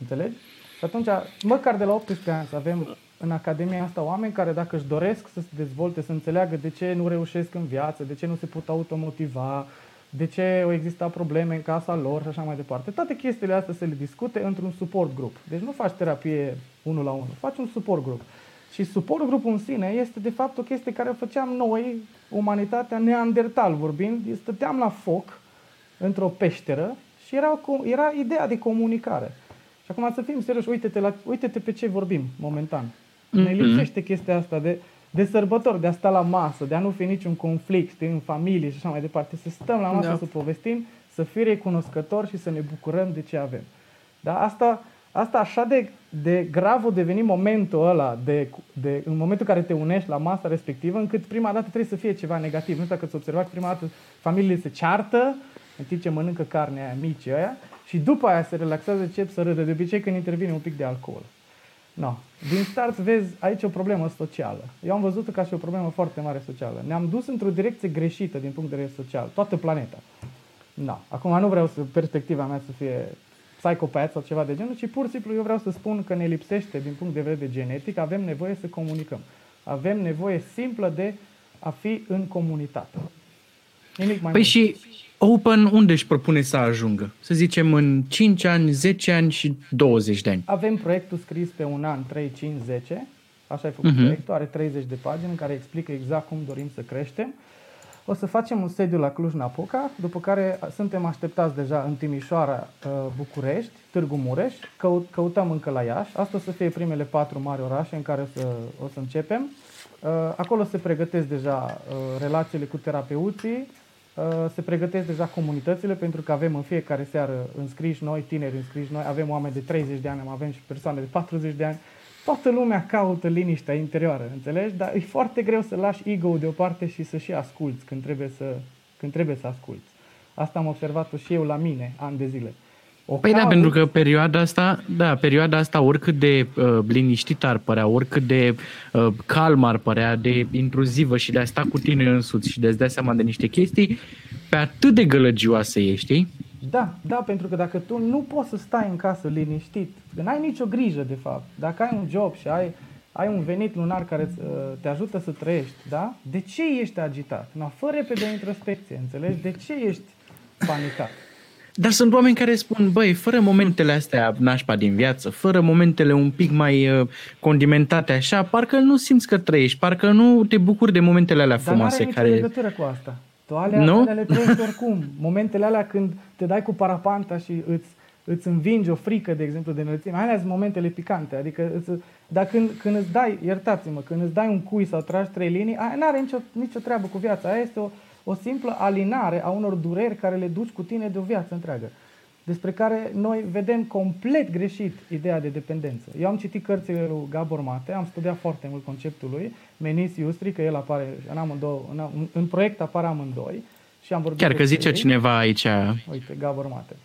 Înțelegi? Și atunci, măcar de la optsprezece ani să avem în academia asta oameni care, dacă își doresc să se dezvolte, să înțeleagă de ce nu reușesc în viață, de ce nu se pot automotiva, de ce au existat probleme în casa lor și așa mai departe. Toate chestiile astea să le discute într-un suport grup. Deci nu faci terapie unul la unul, faci un suport grup. Și suport grupul în sine este de fapt o chestie care o făceam noi, umanitatea neandertal vorbind. Stăteam la foc într-o peșteră și era, era ideea de comunicare. Și acum să fim serioși, uite-te, la, uite-te pe ce vorbim momentan. Ne lipsește chestia asta de, de sărbători, de a sta la masă, de a nu fi niciun conflict în familie și așa mai departe. Să stăm la masă, da, să povestim, să fim recunoscători și să ne bucurăm de ce avem. Dar asta... Asta așa de, de grav a devenit momentul ăla, de, de, în momentul în care te unești la masa respectivă, încât prima dată trebuie să fie ceva negativ. Nu știu dacă ați observat că prima dată familiile se ceartă, în timp ce mănâncă carnea aia, micii aia, și după aia se relaxează, încep să râdă, de obicei când intervine un pic de alcool. No. Din start vezi aici o problemă socială. Eu am văzut-o ca și o problemă foarte mare socială. Ne-am dus într-o direcție greșită din punct de vedere social, toată planeta. No. Acum nu vreau să, perspectiva mea să fie... psihopat sau ceva de genul, ci pur și simplu eu vreau să spun că ne lipsește din punct de vedere genetic, avem nevoie să comunicăm. Avem nevoie simplă de a fi în comunitate. Nimic mai păi mult. Și Open unde își propune să ajungă? Să zicem în cinci ani, zece ani și douăzeci de ani. Avem proiectul scris pe un an, trei, cinci, zece. Așa ai făcut uh-huh. proiectul, are treizeci de pagini în care explică exact cum dorim să creștem. O să facem un sediu la Cluj-Napoca, după care suntem așteptați deja în Timișoara, București, Târgu Mureș, căutăm încă la Iași. Asta o să fie primele patru mari orașe în care o să, o să începem. Acolo se pregătesc deja relațiile cu terapeuții, se pregătesc deja comunitățile, pentru că avem în fiecare seară înscriși noi, tineri înscriși noi, avem oameni de treizeci de ani, avem și persoane de patruzeci de ani. Toată lumea caută liniștea interioară, înțelegi? Dar e foarte greu să lași ego-ul deoparte și să și asculți când trebuie să, când trebuie să asculți. Asta am observat-o și eu la mine, ani de zile. O păi caut... da, pentru că perioada asta, da, perioada asta oricât de uh, liniștit ar părea, oricât de uh, calm ar părea, de intruzivă și de a sta cu tine însuți și de a-ți dea seama de niște chestii, pe atât de gălăgioasă ești, știi? Da, da, pentru că dacă tu nu poți să stai în casă liniștit, că n-ai nicio grijă de fapt, dacă ai un job și ai, ai un venit lunar care te ajută să trăiești, da? De ce ești agitat? No, fă repede introspecție, înțelegi? De ce ești panicat? Dar sunt oameni care spun, băi, fără momentele astea nașpa din viață, fără momentele un pic mai condimentate așa, parcă nu simți că trăiești, parcă nu te bucuri de momentele alea frumoase. Dar n-are nicio legătură cu asta. Tu alea, no? alea le trăiești oricum. Momentele alea când te dai cu parapanta și îți, îți învingi o frică, de exemplu, de înălțime, alea sunt momentele picante. Adică, îți, dar când, când îți dai, iertați-mă, când îți dai un cui sau tragi trei linii, aia n-are nicio, nicio treabă cu viața. Aia este o, o simplă alinare a unor dureri care le duci cu tine de o viață întreagă. Despre care noi vedem complet greșit ideea de dependență. Eu am citit cărțile lui Gabor Maté, am studiat foarte mult conceptul lui, Menis Iustri, că el apare în amândouă, în, în proiect apare amândoi. Și am vorbit. Chiar că zice ei. Cineva aici... Uite, Gabor Maté.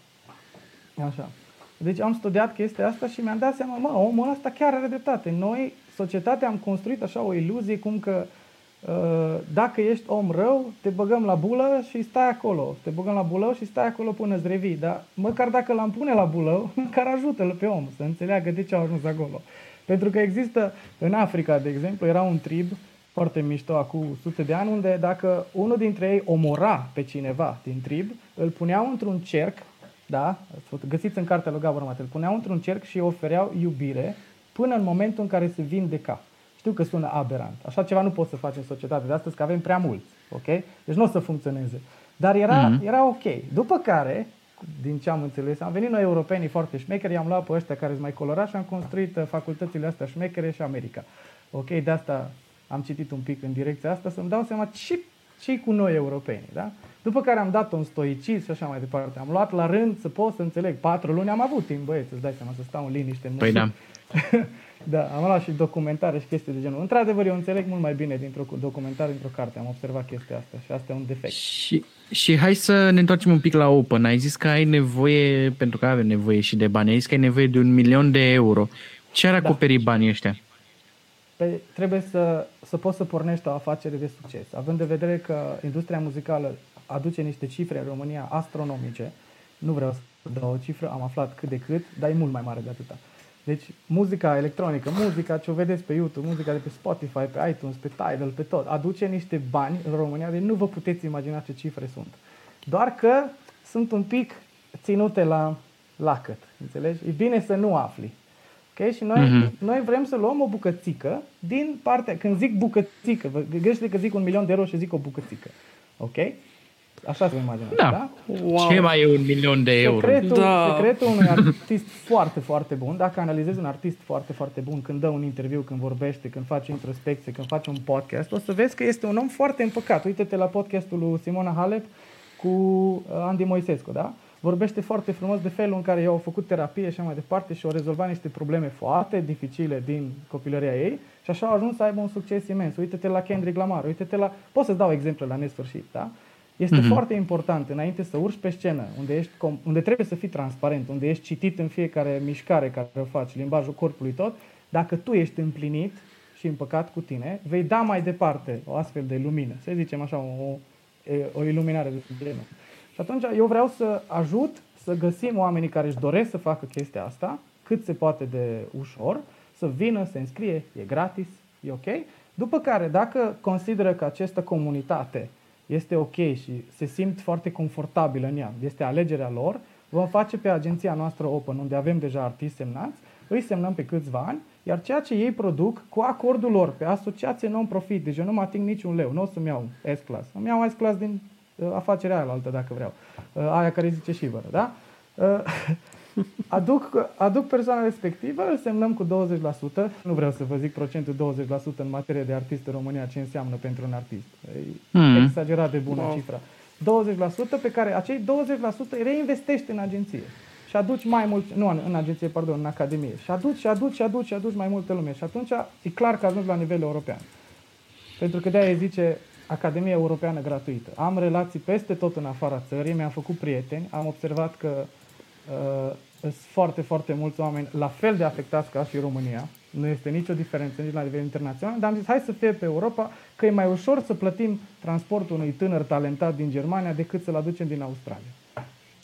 Așa. Deci am studiat chestia asta și mi-am dat seama, mă, omul ăsta chiar are dreptate. Noi, societatea, am construit așa o iluzie cum că dacă ești om rău, te băgăm la bulă și stai acolo. Te băgăm la bulău și stai acolo până îți revii. Dar măcar dacă l-am pune la bulău, măcar ajută-l pe om să înțeleagă de ce a ajuns acolo. Pentru că există, în Africa, de exemplu, era un trib foarte mișto acum sute de ani, unde dacă unul dintre ei omora pe cineva din trib, îl puneau într-un cerc, da, găsiți în cartea lui Gabor Maté, îl puneau într-un cerc și ofereau iubire până în momentul în care se vindeca. Știu că sună aberant. Așa ceva nu poți să faci în societate de astăzi, că avem prea mulți. Okay? Deci nu o să funcționeze. Dar era, mm-hmm. era ok. După care, din ce am înțeles, am venit noi europenii foarte șmecheri, i-am luat pe ăștia care-s mai colorați și am construit facultățile astea șmechere și America. Ok, de asta am citit un pic în direcția asta, să-mi dau seama ce-i cu noi europenii. Da? După care am dat un stoicism și așa mai departe. Am luat la rând să pot să înțeleg. Patru luni am avut timp, băieți, îți dai seama, să stau în liniște. Păi da. Da, am luat și documentare și chestii de genul. Într-adevăr, eu înțeleg mult mai bine dintr-o documentare, dintr-o carte. Am observat chestia asta și asta e un defect. Și, și hai să ne întoarcem un pic la Open. Ai zis că ai nevoie, pentru că avem nevoie și de bani, ai zis că ai nevoie de un milion de euro. Ce ar acoperi da. banii ăștia? pe, trebuie să, să poți să pornești o afacere de succes. Având de vedere că industria muzicală aduce niște cifre în România astronomice, nu vreau să dau o cifră, am aflat cât de cât, dar e mult mai mare de atâta. Deci muzica electronică, muzica ce o vedeți pe YouTube, muzica de pe Spotify, pe iTunes, pe Tidal, pe tot, aduce niște bani în România, deci nu vă puteți imagina ce cifre sunt. Doar că sunt un pic ținute la lacăt, înțelegi? E bine să nu afli. Okay? Și noi, mm-hmm. noi vrem să luăm o bucățică din partea, când zic bucățică, vă gândiți că zic un milion de euro și zic o bucățică. Ok? Așa se imaginați, da? da? Wow. Ce mai e un milion de euro? Secretul, da. secretul unui artist foarte, foarte bun, dacă analizezi un artist foarte, foarte bun, când dă un interviu, când vorbește, când face introspecție, când face un podcast, o să vezi că este un om foarte împăcat. Uite-te la podcastul lui Simona Halep cu Andy Moisescu, da? Vorbește foarte frumos de felul în care ei au făcut terapie și așa mai departe și au rezolvat niște probleme foarte dificile din copilăria ei și așa au ajuns să aibă un succes imens. Uite-te la Kendrick Lamar, uite-te la... Pot să-ți dau exemple la nesfârșit, da? Este mm-hmm. foarte important, înainte să urci pe scenă, unde, ești, unde trebuie să fii transparent, unde ești citit în fiecare mișcare care o faci, limbajul corpului tot, dacă tu ești împlinit și împăcat cu tine, vei da mai departe o astfel de lumină, să zicem așa, o, o iluminare de genul. Și atunci eu vreau să ajut să găsim oamenii care își doresc să facă chestia asta, cât se poate de ușor, să vină, se înscrie, e gratis, e ok. După care, dacă consideră că această comunitate este ok și se simt foarte confortabil în ea, este alegerea lor, vom face pe agenția noastră Open, unde avem deja artiști semnați, îi semnăm pe câțiva ani, iar ceea ce ei produc, cu acordul lor, pe asociație non-profit, deci eu nu mă ating niciun leu, nu o să-mi iau S-class, îmi iau S-class din uh, afacerea aia la altă, dacă vreau, uh, aia care zice Shiver, da? Uh, aduc, aduc persoana respectivă, îl semnăm cu douăzeci la sută, nu vreau să vă zic procentul douăzeci la sută în materie de artist în România, ce înseamnă pentru un artist. E mm. exagerat de bună wow. cifra. douăzeci la sută pe care acei douăzeci la sută reinvestești în agenție. Și aduci mai mult, nu în agenție, pardon, în academie. Și aduci, și aduci, și aduci, și aduci mai multă lume. Și atunci e clar că ajungi la nivel european. Pentru că de-aia zice Academia Europeană Gratuită. Am relații peste tot în afara țării, mi-am făcut prieteni, am observat că uh, sunt foarte, foarte mulți oameni la fel de afectați ca și România. Nu este nicio diferență nici la nivel internațional, dar am zis hai să fie pe Europa, că e mai ușor să plătim transportul unui tânăr talentat din Germania decât să-l aducem din Australia.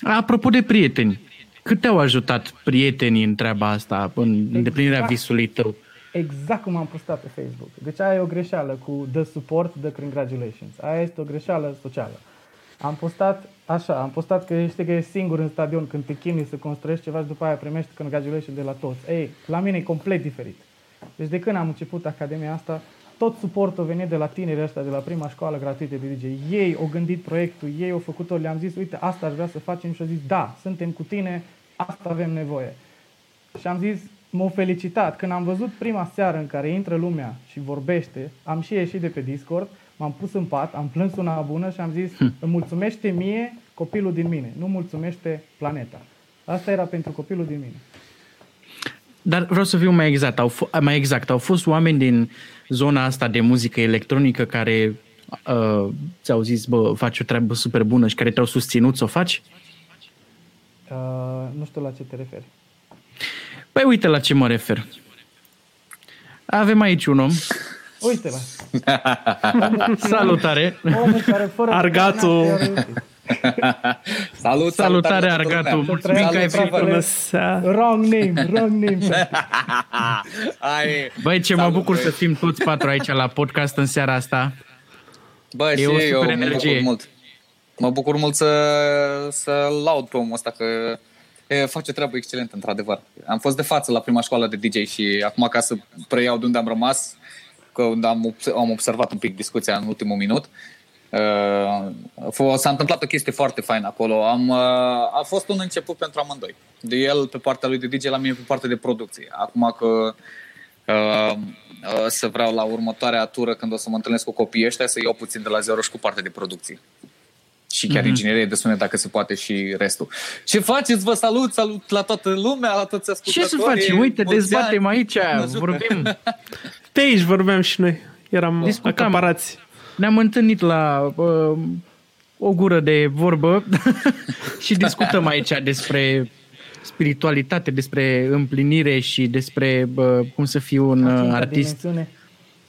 Apropo de prieteni, cât te-au ajutat prietenii în treaba asta, în exact, îndeplinirea visului tău? Exact cum am postat pe Facebook. Deci aia e o greșeală cu the support, the congratulations. Aia este o greșeală socială. Am postat așa, am postat că știi că ești singur în stadion când te chinui să construiești ceva și după aia primești congratulations de la toți. Ei, la mine e complet diferit. Deci de când am început academia asta, tot suportul a venit de la tinerii ăștia, de la prima școală gratuită de D J. Ei au gândit proiectul, ei au făcut-o, le-am zis, uite, asta aș vrea să facem și au zis, da, suntem cu tine, asta avem nevoie. Și am zis, m-au felicitat. Când am văzut prima seară în care intră lumea și vorbește, am și ieșit de pe Discord, m-am pus în pat, am plâns una bună și am zis, îmi mulțumește mie copilul din mine, nu mulțumește planeta. Asta era pentru copilul din mine. Dar vreau să fiu mai exact. Au f- mai exact. Au fost oameni din zona asta de muzică electronică care uh, ți-au zis, bă, faci o treabă super bună și care te-au susținut să o faci? Uh, nu știu la ce te referi. Păi uite la ce mă refer. Avem aici un om. Uite-l. Salutare. Omul care fără Argatu. Salut, salutare, Argatu. Mulțumim că ai venit până seara. Wrong name, wrong name. Băi, ce salut, mă bucur băi. Să fim toți patru aici la podcast în seara asta. Bă, e o super energie. Mă bucur mult. Mă bucur mult să, să laud pe omul ăsta că e, face treabă excelentă, într-adevăr. Am fost de față la prima școală de D J și acum ca să preiau de unde am rămas, că am, am observat un pic discuția în ultimul minut. Uh, s-a întâmplat o chestie foarte faină acolo. Am, uh, a fost un început pentru amândoi. De el pe partea lui de D J, la mine pe partea de producție. Acum că uh, uh, să vreau la următoarea tură, când o să mă întâlnesc cu copiii ăștia, să iau puțin de la zero și cu partea de producție. Și chiar mm-hmm. inginerie de sunet, dacă se poate, și restul. Ce faceți? Vă salut, salut la toată lumea, la toți ascultătorii. Ce să facem? Uite, dezbatem aici, vorbim. Pe aici vorbeam și noi. Eram Discutam. acaparați. Ne-am întâlnit la uh, o gură de vorbă și discutăm aici despre spiritualitate, despre împlinire și despre uh, cum să fiu un uh, artist. Dimensiune.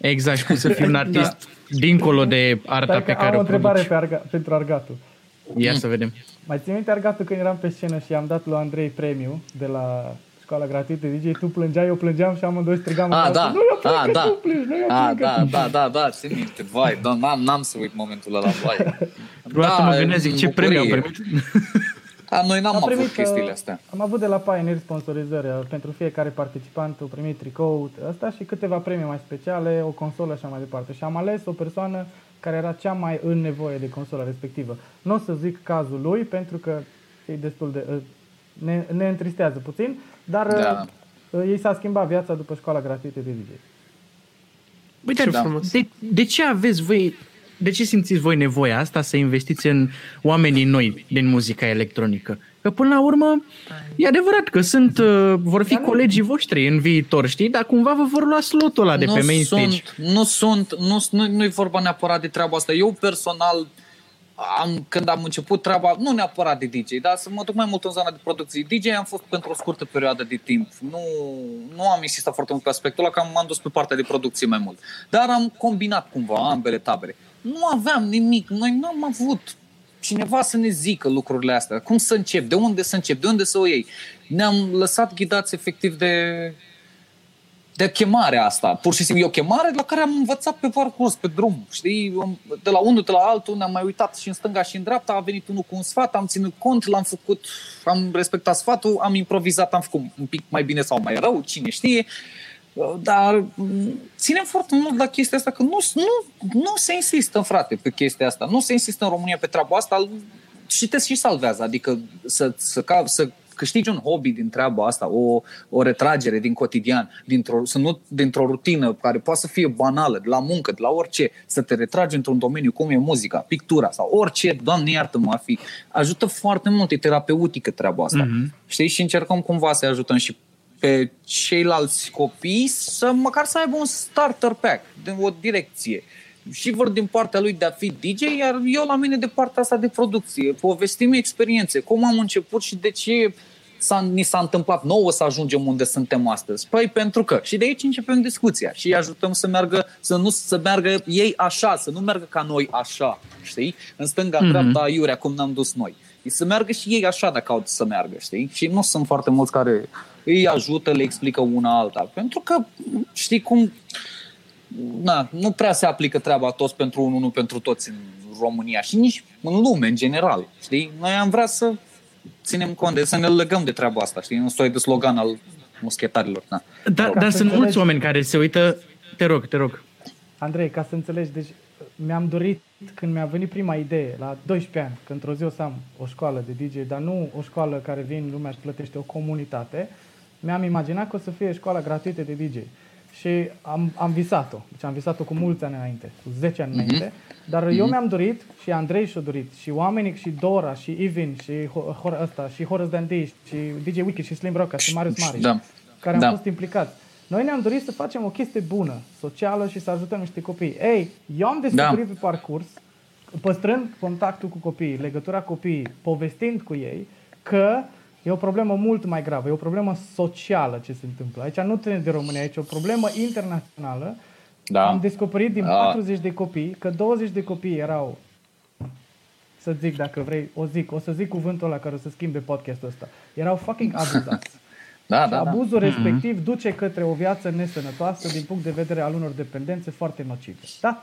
Exact, și cum să fii un artist da. Dincolo de arta Stai pe care o produci. Am o întrebare pe Arga, pentru Argatu. Ia mm. să vedem. Mai ții minte, Argatu, când eram pe scenă și am dat lui Andrei premiu de la școala gratuită de D J, tu plângeai, eu plângeam și amândoi strigam. A, da, a, da, tu plângi, nu a, da, da, da, da, țin minte, vai, da, n-am, n-am să uit momentul ăla, vai. Vreau să mă gândesc, zic, ce premiu au primit? A, noi n-am avut chestiile astea. Am avut de la Pioneer sponsorizări, pentru fiecare participant au primit tricou ăsta și câteva premii mai speciale, o consolă și așa mai departe. Și am ales o persoană care era cea mai în nevoie de consola respectivă. Nu o să zic cazul lui, pentru că e destul de... Ne, ne întristează puțin, dar da. uh, ei s-a schimbat viața după școala gratuită de D J. Băi, dar da. de, de ce aveți voi... De ce simțiți voi nevoia asta să investiți în oamenii noi din muzica electronică? Că până la urmă e adevărat că sunt, vor fi colegii voștri în viitor, știi? Dar cumva vă vor lua slotul ăla de nu pe main sunt, stage. Nu sunt, nu, nu, nu e vorba neapărat de treaba asta. Eu personal, am, când am început treaba, nu neapărat de D J, dar să mă duc mai mult în zona de producție. D J am fost pentru o scurtă perioadă de timp. Nu, nu am insistat foarte mult pe aspectul ăla, că m-am dus pe partea de producție mai mult. Dar am combinat cumva ambele tabere. Nu aveam nimic, noi nu am avut cineva să ne zică lucrurile astea. Cum să încep, de unde să încep, de unde să o iei. Ne-am lăsat ghidați efectiv de, de chemarea asta. Pur și simplu e o chemare la care am învățat pe parcurs, pe drum. Știi? De la unul, de la altul, ne-am mai uitat și în stânga și în dreapta. A venit unul cu un sfat, am ținut cont, l-am făcut, am respectat sfatul, am improvizat, am făcut un pic mai bine sau mai rău, cine știe. Dar ținem foarte mult la chestia asta, că nu, nu, nu se insistă, frate, pe chestia asta. Nu se insistă în România pe treaba asta și te și salvează. Adică să, să, să câștigi un hobby din treaba asta, o, o retragere din cotidian, dintr-o, să nu, dintr-o rutină care poate să fie banală, de la muncă, de la orice, să te retragi într-un domeniu cum e muzica, pictura sau orice, Doamne iartă-mă, ar fi. Ajută foarte mult, e terapeutică treaba asta. Mm-hmm. Știi? Și încercăm cumva să ajutăm și pe ceilalți copii să măcar să aibă un starter pack, o direcție. Și vor din partea lui de a fi D J, iar eu la mine de partea asta de producție, povestim experiențe, cum am început și de ce s-a, ni s-a întâmplat nouă să ajungem unde suntem astăzi. Păi pentru că. Și de aici începem discuția și ajutăm să meargă, să nu să meargă ei așa, să nu meargă ca noi așa, știi? În stânga, mm-hmm. dreapta, iurea, cum ne-am dus noi. Să meargă și ei așa dacă au să meargă, știi? Și nu sunt foarte mulți care îi ajută, le explică una alta. Pentru că, știi cum, na, nu prea se aplică treaba toți pentru unul, nu pentru toți în România și nici în lume, în general, știi? Noi am vrea să ținem cont de, să ne legăm de treaba asta, știi? Un soi de slogan al muschetarilor. Na. Da, dar sunt mulți oameni care se uită, te rog, te rog. Andrei, ca să înțelegi, deci mi-am dorit, când mi-a venit prima idee, la doisprezece ani, că într-o zi o să am o școală de D J, dar nu o școală care vine lumea și plătește, o comunitate, mi-am imaginat că o să fie școala gratuită de D J. Și am, am visat-o. Deci am visat-o cu mulți ani înainte, cu zece ani înainte. Dar eu mi-am dorit, și Andrei și-o dorit, și oamenii, și Dora, și Ivin, și Hor- ăsta, și Horace Dandy, și D J Wiki, și Slim Roca, și Marius Mari, da. care da. am fost implicați. Noi ne-am dorit să facem o chestie bună, socială și să ajutăm niște copii. Ei, eu am descoperit da. pe parcurs, păstrând contactul cu copiii, legătura cu copiii, povestind cu ei, că e o problemă mult mai gravă, e o problemă socială ce se întâmplă. Aici nu ține de România, aici e o problemă internațională. Da. Am descoperit din da. patruzeci de copii că douăzeci de copii erau, să zic dacă vrei, o zic, o să zic cuvântul ăla care o să schimbe podcastul ăsta, erau fucking abuzați. Da, da, abuzul da. respectiv mm-hmm. duce către o viață nesănătoasă din punct de vedere al unor dependențe foarte nocive. Da?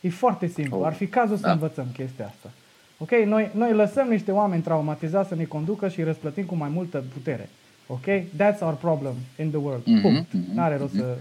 E foarte simplu. Ar fi cazul da. să învățăm chestia asta. Ok? Noi, noi lăsăm niște oameni traumatizați să ne conducă și îi răsplătim cu mai multă putere. Ok? That's our problem in the world. Mm-hmm. Punct. N-are rost să,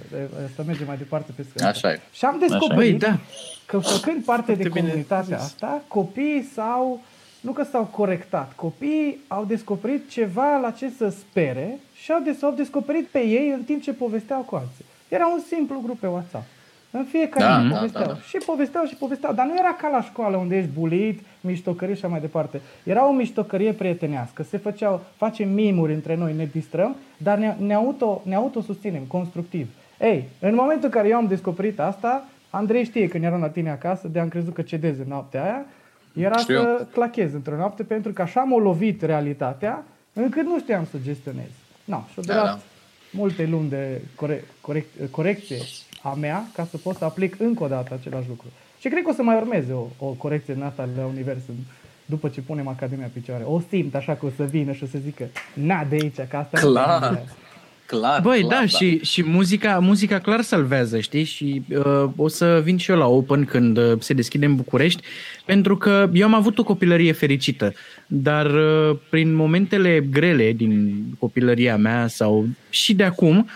să mergem mai departe pe scări. Așa e. Și am descoperit Așa e. că făcând parte Foarte de bine. comunitatea asta, copiii s-au, nu că s-au corectat, copiii au descoperit ceva la ce să spere. Și au descoperit pe ei în timp ce povesteau cu alții. Era un simplu grup pe WhatsApp. În fiecare da, da, povesteau. Da, da. Și povesteau și povesteau. Dar nu era ca la școală unde ești bulit, miștocărie și așa mai departe. Era o miștocărie prietenească. Se făceau, facem mimuri între noi, ne distrăm, dar ne, ne, auto, ne autosusținem, constructiv. Ei, în momentul în care eu am descoperit asta, Andrei știe când eram la tine acasă, de am crezut că cedez în noaptea aia, era Știu. să clachez într-o noapte, pentru că așa m-a lovit realitatea, încât nu știam să gestionez. No, și de da, la da. multe luni de corec- corec- corecție a mea ca să pot să aplic încă o dată același lucru. Și cred că o să mai urmeze o, o corecție din asta la univers după ce punem Academia picioare. O simt așa că o să vină și o să zică na de aici, că asta clar. E clar, băi, clar, da, da, și, și muzica, muzica clar salvează, știi? Și uh, o să vin și eu la Open când uh, se deschide în București, pentru că eu am avut o copilărie fericită, dar uh, prin momentele grele din copilăria mea sau și de acum,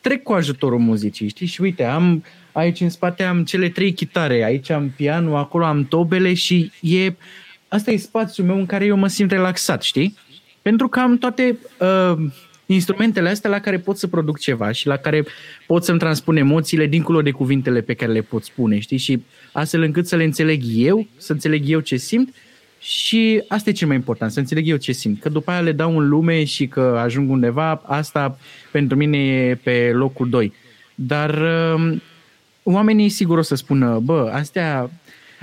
trec cu ajutorul muzicii, știi? Și uite, am aici în spate am cele trei chitare, aici am pianul, acolo am tobele și e, asta e spațiul meu în care eu mă simt relaxat, știi? Pentru că am toate... Uh, instrumentele astea la care pot să produc ceva și la care pot să-mi transpun emoțiile dincolo de cuvintele pe care le pot spune, știi? Și astfel încât să le înțeleg eu, să înțeleg eu ce simt și asta e cel mai important, să înțeleg eu ce simt. Că după aia le dau în lume și că ajung undeva, asta pentru mine e pe locul doi. Dar oamenii sigur o să spună, bă, astea...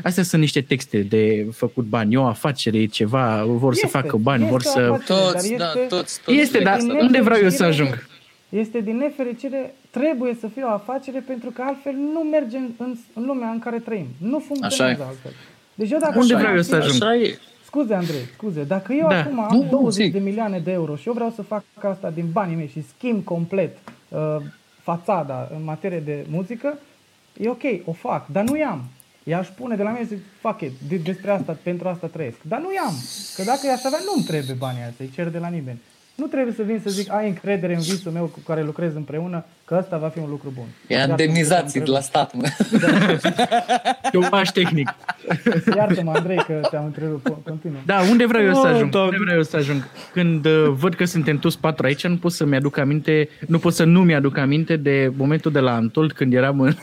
Astea sunt niște texte de făcut bani, o afacere, ceva, vor este, să facă bani, vor să... Afacere, toți, este, da, toți, toți. Este, dar unde vreau eu să ajung? Este, din nefericire, trebuie să fie o afacere pentru că altfel nu merge în, în lumea în care trăim. Nu funcționează altfel. Deci eu dacă... Unde vreau eu să ajung? Scuze, Andrei, scuze. Dacă eu da. acum am nu, douăzeci zic. de milioane de euro și eu vreau să fac asta din banii mei și schimb complet uh, fațada în materie de muzică, e ok, o fac, dar nu i-am. I-aș pune de la mine și zic, fuck it, despre asta, pentru asta trăiesc. Dar nu i-am, că dacă i-aș avea, nu-mi trebuie banii aia, să-i cer de la nimeni. Nu trebuie să vin să zic, ai încredere în visul meu cu care lucrez împreună, că ăsta va fi un lucru bun. E indemnizații de la stat, mă. E un paș tehnic. Iartă-mă, Andrei, că te-am întrerupt. Continuă. Da, unde vreau eu să ajung? Unde vreau eu să ajung? Când uh, văd că suntem toți patru aici, nu pot să-mi aduc aminte, nu pot să nu-mi aduc aminte de momentul de la Untold, când eram în,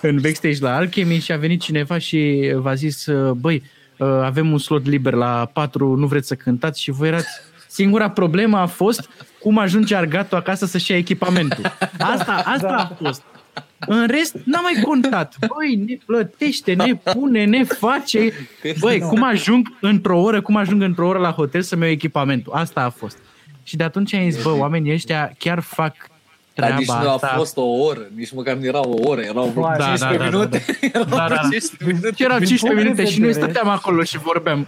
în backstage la Alchemy și a venit cineva și v-a zis, băi, uh, avem un slot liber la patru, nu vreți să cântați? Și voi erați... Singura problemă a fost cum ajunge Argatu acasă să-și ia echipamentul. Asta, asta da. a fost. În rest, n-am mai contat. Băi, ne plătește, ne pune, ne face. Băi, cum ajung într-o oră, cum ajung într-o oră la hotel să-mi iau echipamentul. Asta a fost. Și de atunci am zis, bă, oamenii ăștia chiar fac treaba asta. Dar nici nu a fost o oră, nici măcar nu era o oră, erau vreo da, cincisprezece da, da, minute. Da, da. Erau cincisprezece minute. Erau cincisprezece minute și noi stăteam acolo și vorbeam.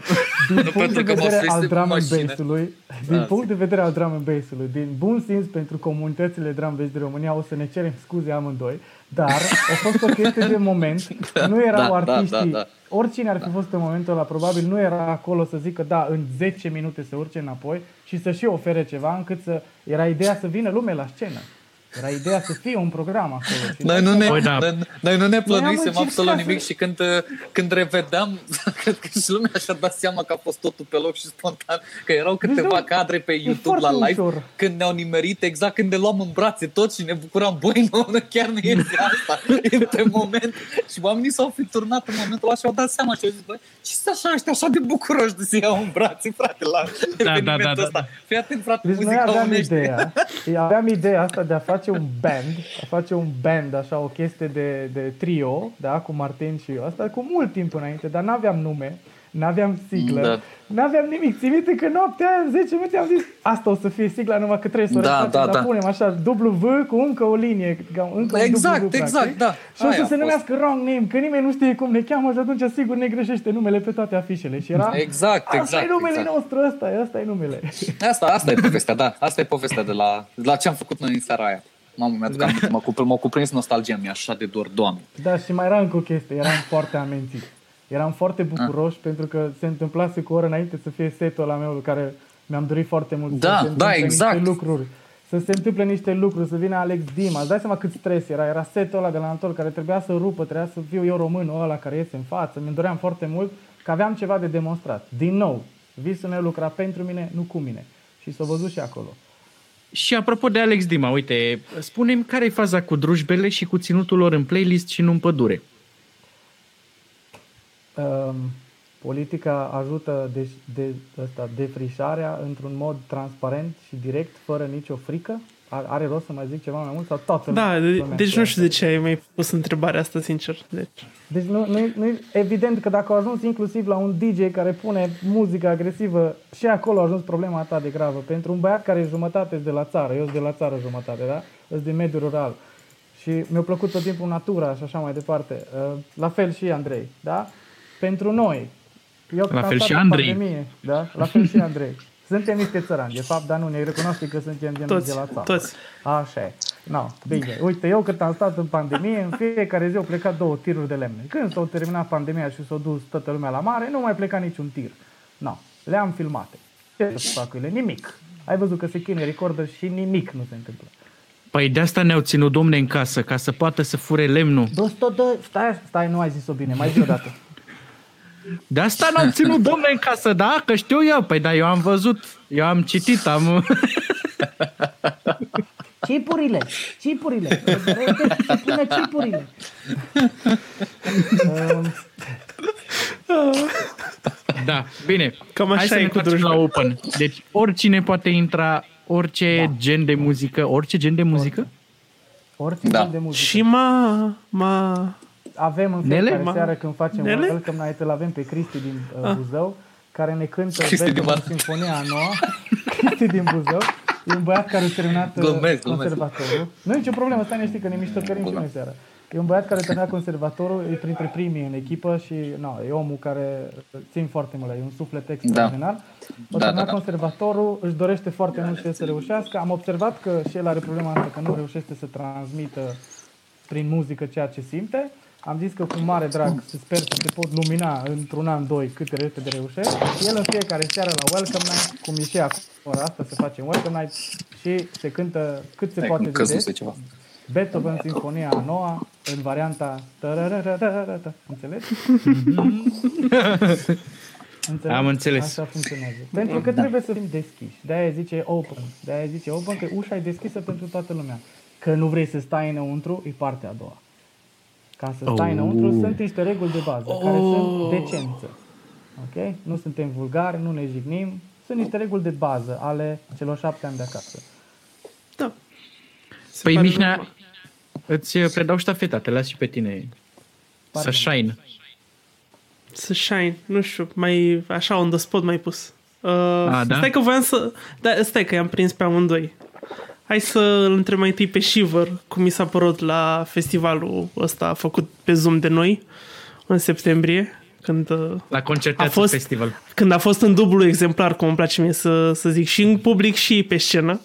Din punct de vedere al drum and bass-ului, din punct de vedere al drum and bass-ului, din bun simț pentru comunitățile drum and bass din România, o să ne cerem scuze amândoi, dar a fost o chestie de moment, nu erau da, artiștii, da, da, da. oricine ar fi da. fost în momentul ăla, probabil nu era acolo să zică, da, în zece minute să urce înapoi și să și ofere ceva, încât să, era ideea să vină lumea la scenă. Era ideea să fie un program acolo. Noi nu ne, noi, da. noi, noi nu ne plănuisem absolut nimic și când, când revedeam, cred că și lumea și-a dat seama că a fost totul pe loc și spontan, că erau câteva cadre pe YouTube la live ușor. Când ne-au nimerit, exact când ne luam în brațe toți și ne bucuram, băi, nu, chiar nu este asta, e pe moment. Și oamenii s-au fi turnat în momentul ăla și au dat seama și au zis, băi, ce sunt așa ăștia așa de bucuroși de să iau în brațe, frate, la da, evenimentul da, da, ăsta. Da, da. Fii atent, frate, deci muzica unește. Ideea. Aveam ideea asta de a face un band, a face un band, așa, o chestie de, de trio, da, cu Martin și eu, asta cu mult timp înainte, dar n-aveam nume, n-aveam siglă, da. n-aveam nimic. Ții minte că noaptea aia, în zece minute, am zis, asta o să fie sigla, numai că trebuie să o da, refacem, da, dar da. punem așa, W cu încă o linie, încă da, exact, W, exact, da. Și aia o să se numească Wrong Name, că nimeni nu știe cum ne cheamă și atunci, sigur, ne greșește numele pe toate afișele. Și era, exact, asta exact, e numele exact. nostru, asta e, asta e numele. Asta, asta e povestea, da, asta e povestea de la, de la ce am făcut noi în seara aia. Mamă, mi-a da. m-a cuprins nostalgia mea, așa de dor, Doamne. Da, și mai era încă o chestie, eram foarte amențit. Eram foarte bucuroși ah. pentru că se întâmplase cu o oră înainte să fie setul ăla meu care mi-am dorit foarte mult. Da, să se da, exact. Niște lucruri, să se întâmple niște lucruri, să vină Alex Dima. Îți dai seama cât stres era. Era setul ăla de la Untold care trebuia să rupă, trebuia să fiu eu românul ăla care iese în față. Mi-mi doream foarte mult că aveam ceva de demonstrat. Din nou, visul meu lucra pentru mine, nu cu mine. Și s-o văzut și acolo. Și apropo de Alex Dima, uite, spune-mi care e faza cu drujbele și cu ținutul lor în playlist și nu în pădure. Um, politica ajută de, de, asta, defrișarea într-un mod transparent și direct, fără nicio frică. Are rost să mai zic ceva mai mult sau toată? Da, de, deci nu știu de ce ai mai pus întrebarea asta, sincer. Deci, deci nu, nu, nu, evident că dacă au ajuns inclusiv la un D J care pune muzică agresivă, și acolo a ajuns problema ta de gravă. Pentru un băiat care e jumătate de la țară, eu sunt de la țară jumătate, da? Sunt din mediul rural. Și mi-a plăcut tot timpul natura și așa mai departe. La fel și Andrei, da? Pentru noi. Eu, la fel și Andrei. Pandemie, da? La fel și Andrei. Suntem niște țărani, de fapt, dar nu ne recunoaște că suntem din toți, de la țară. Toți. Așa e. No, bine. Uite, eu cât am stat în pandemie, în fiecare zi au plecat două tiruri de lemne. Când s-au terminat pandemia și s-au dus toată lumea la mare, nu mai pleca niciun tir. No, le-am filmate. Ce să fac ele? Nimic. Ai văzut că se chinuie recordă și nimic nu se întâmplă. Păi de asta ne-au ținut, domne, în casă, ca să poată să fure lemnul. Stai, stai, nu ai zis-o bine, mai zi o dată. De asta n-am ținut, domne, în casă, da? Că știu eu. Păi da, eu am văzut, eu am citit, am... Cipurile, cipurile. Pune cipurile. Da, bine. Cam așa e cu drujul la Open. Deci oricine poate intra, orice da. gen de muzică, orice gen de muzică? Orice da. gen de muzică. Și ma... ma... Avem în fiecare seară când facem Nele? Că noi îl avem pe Cristi din uh, Buzău, care ne cântă Sinfonia a noua. Cristi din Buzău. E un băiat care a terminat glumesc, conservatorul. Glumesc. Nu e nicio problemă, stai, ne știi că ne miștocărim și noi seara. E un băiat care a terminat conservatorul, e printre primii în echipă și no, e omul care țin foarte mult, e un suflet extraordinar. Da. A terminat da, da, da. conservatorul, își dorește foarte da, mult să reușească. Am observat că și el are problema asta, că nu reușește să transmită prin muzică ceea ce simte. Am zis că cu mare drag să sper să te pot lumina într-un an, doi, câte repede reușești. El în fiecare seară la Welcome Night, cum e și acum, ora asta se face Welcome Night și se cântă cât se Hai, poate de ceva. Beethoven, Sinfonia a noua, în varianta... Înțelegi? Înțeleg? Am înțeles. Așa funcționează. Pentru că da. trebuie să fim deschiși. De-aia zice open. De-aia zice open, că ușa e deschisă pentru toată lumea. Că nu vrei să stai înăuntru, e partea a doua. Ca să stai oh. înăuntru, sunt niște reguli de bază, oh. care sunt decență. Okay? Nu suntem vulgari, nu ne jignim. Sunt niște reguli de bază ale celor șapte ani de acasă. Da. Se păi, Mihnea, îți predau ștafeta, te las și pe tine. Să shine. Să shine, nu știu, mai așa on the spot mai pus. Uh, A, stai da? că voiam să... Da, stai că i-am prins pe amândoi. Hai să îl întreb mai întâi pe Shiver cum mi s-a părut la festivalul ăsta făcut pe Zoom de noi în septembrie, când la a fost, festival. Când a fost în dublu exemplar, cum îmi place mie să, să zic, și în public și pe scenă.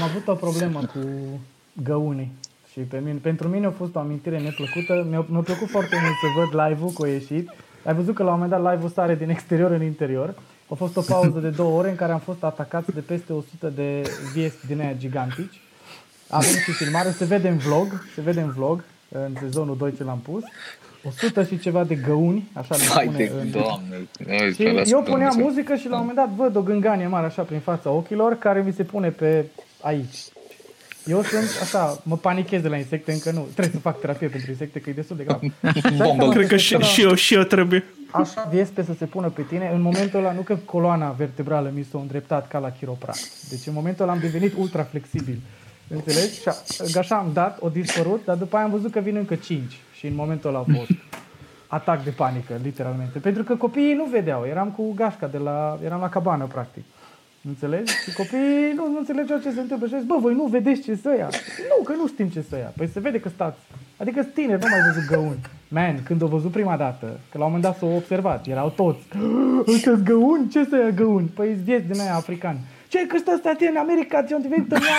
Am avut o problemă cu găunii și pe mine, pentru mine a fost o amintire neplăcută. Mi-a, mi-a plăcut foarte mult să văd live-ul că a ieșit. Ai văzut că la un moment dat live-ul sare din exterior în interior. A fost o pauză de două ore în care am fost atacați de peste o sută de viesti din aia gigantici. Avem și filmare, se vede în vlog, se vede în vlog, în sezonul doi ce l-am pus. o sută și ceva de găuni, așa le spune. În... Doamne, și eu puneam Doamne. muzică și la un moment dat văd o gânganie mare așa prin fața ochilor care mi se pune pe aici. Eu sunt așa, mă panichez de la insecte, încă nu. Trebuie să fac terapie pentru insecte, că e destul de grav. Bombă, cred că și, la... și eu, și eu trebuie. Așa este să se pună pe tine. În momentul ăla, nu că coloana vertebrală mi s-a îndreptat ca la chiropract. Deci în momentul ăla am devenit ultra flexibil. Înțelegi? Și așa am dat, o dispărut, dar după aia am văzut că vin încă cinci. Și în momentul ăla a fost atac de panică, literalmente. Pentru că copiii nu vedeau. Eram cu gașca de la... Eram la cabană, practic. Înțelegi? Și copiii nu, nu înțelegeau ce se întâmplă. Și zic, bă, voi nu vedeți ce să ia? Nu, că nu știm ce să ia. Păi se vede că stați. Adică tineri, nu mai văzut găuni. Man, când o văzut prima dată, că la un moment dat s-au observat, erau toți. Uite-s găuni? Ce să ia găuni? Păi-s vieți din aia african. Ce, că stă stați în America, ți-o întâlnit în ea,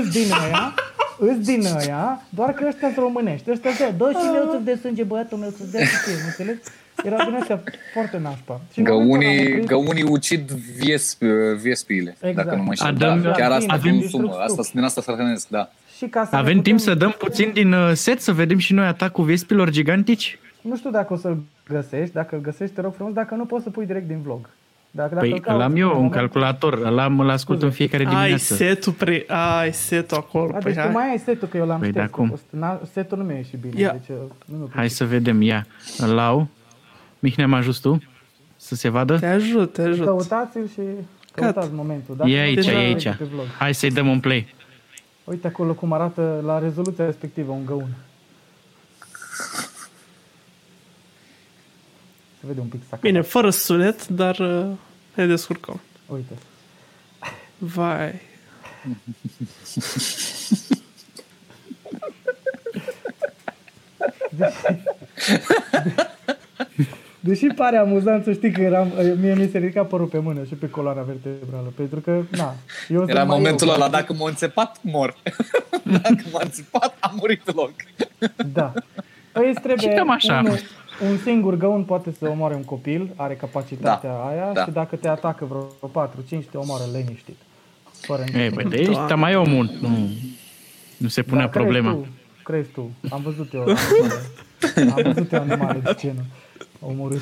îți din aia, îți din aia, doar că ăștia-s românești. Ăștia-s de aia, dă și meu ți-ți de sânge, băiatul meu ți-ți de sânge, înțelegi? Era din astea foarte nașpa. Și găunii, găunii ucid viespi, viespiile, exact. Dacă nu mă știu. Da, chiar asta consumă, asta, din asta se hrănesc, da. Și ca să avem timp să dăm puțin din set, să vedem și noi atacul vespilor gigantici? Nu știu dacă o să-l găsești, dacă îl găsești, te rog frumos, dacă nu poți să pui direct din vlog. Dacă, dacă păi îl am eu, un moment... calculator, îl ascult în fiecare dimineață. Ai setul, pre... ai setul acolo. Da, deci hai. Tu mai ai setul, că eu l-am păi șters. Acum... Setul nu mi-a ieșit bine. Yeah. Deci, nu hai să vedem, ia, îl lau. Mihnea, mă ajut tu? Să se vadă? Te ajut, te ajut. Căutați-l și căutați momentul. Da? E aici, e aici. Hai să-i dăm un play. Uite acolo cum arată la rezoluția respectivă un găun. Se vede un pic sacat. Bine, fără sunet, dar uh, ne descurcăm. Uite. Vai. Deși, deși pare amuzant, să știi că eram, mie mi se ridica părul pe mână și pe coloana vertebrală, pentru că, na, eu era momentul eu, ăla, dacă m-a înțepat, mor. Dacă m-a înțepat, am murit loc. Da. Păi îți trebuie un, un singur găun poate să omoare un copil, are capacitatea da, aia da. Și dacă te atacă vreo patru cinci, te omoară liniștit. Ei, bă, de aici ta mai omul. Nu, nu se punea da, problema. Crezi tu, crezi tu, am văzut eu am văzut eu animale de scenă omorât.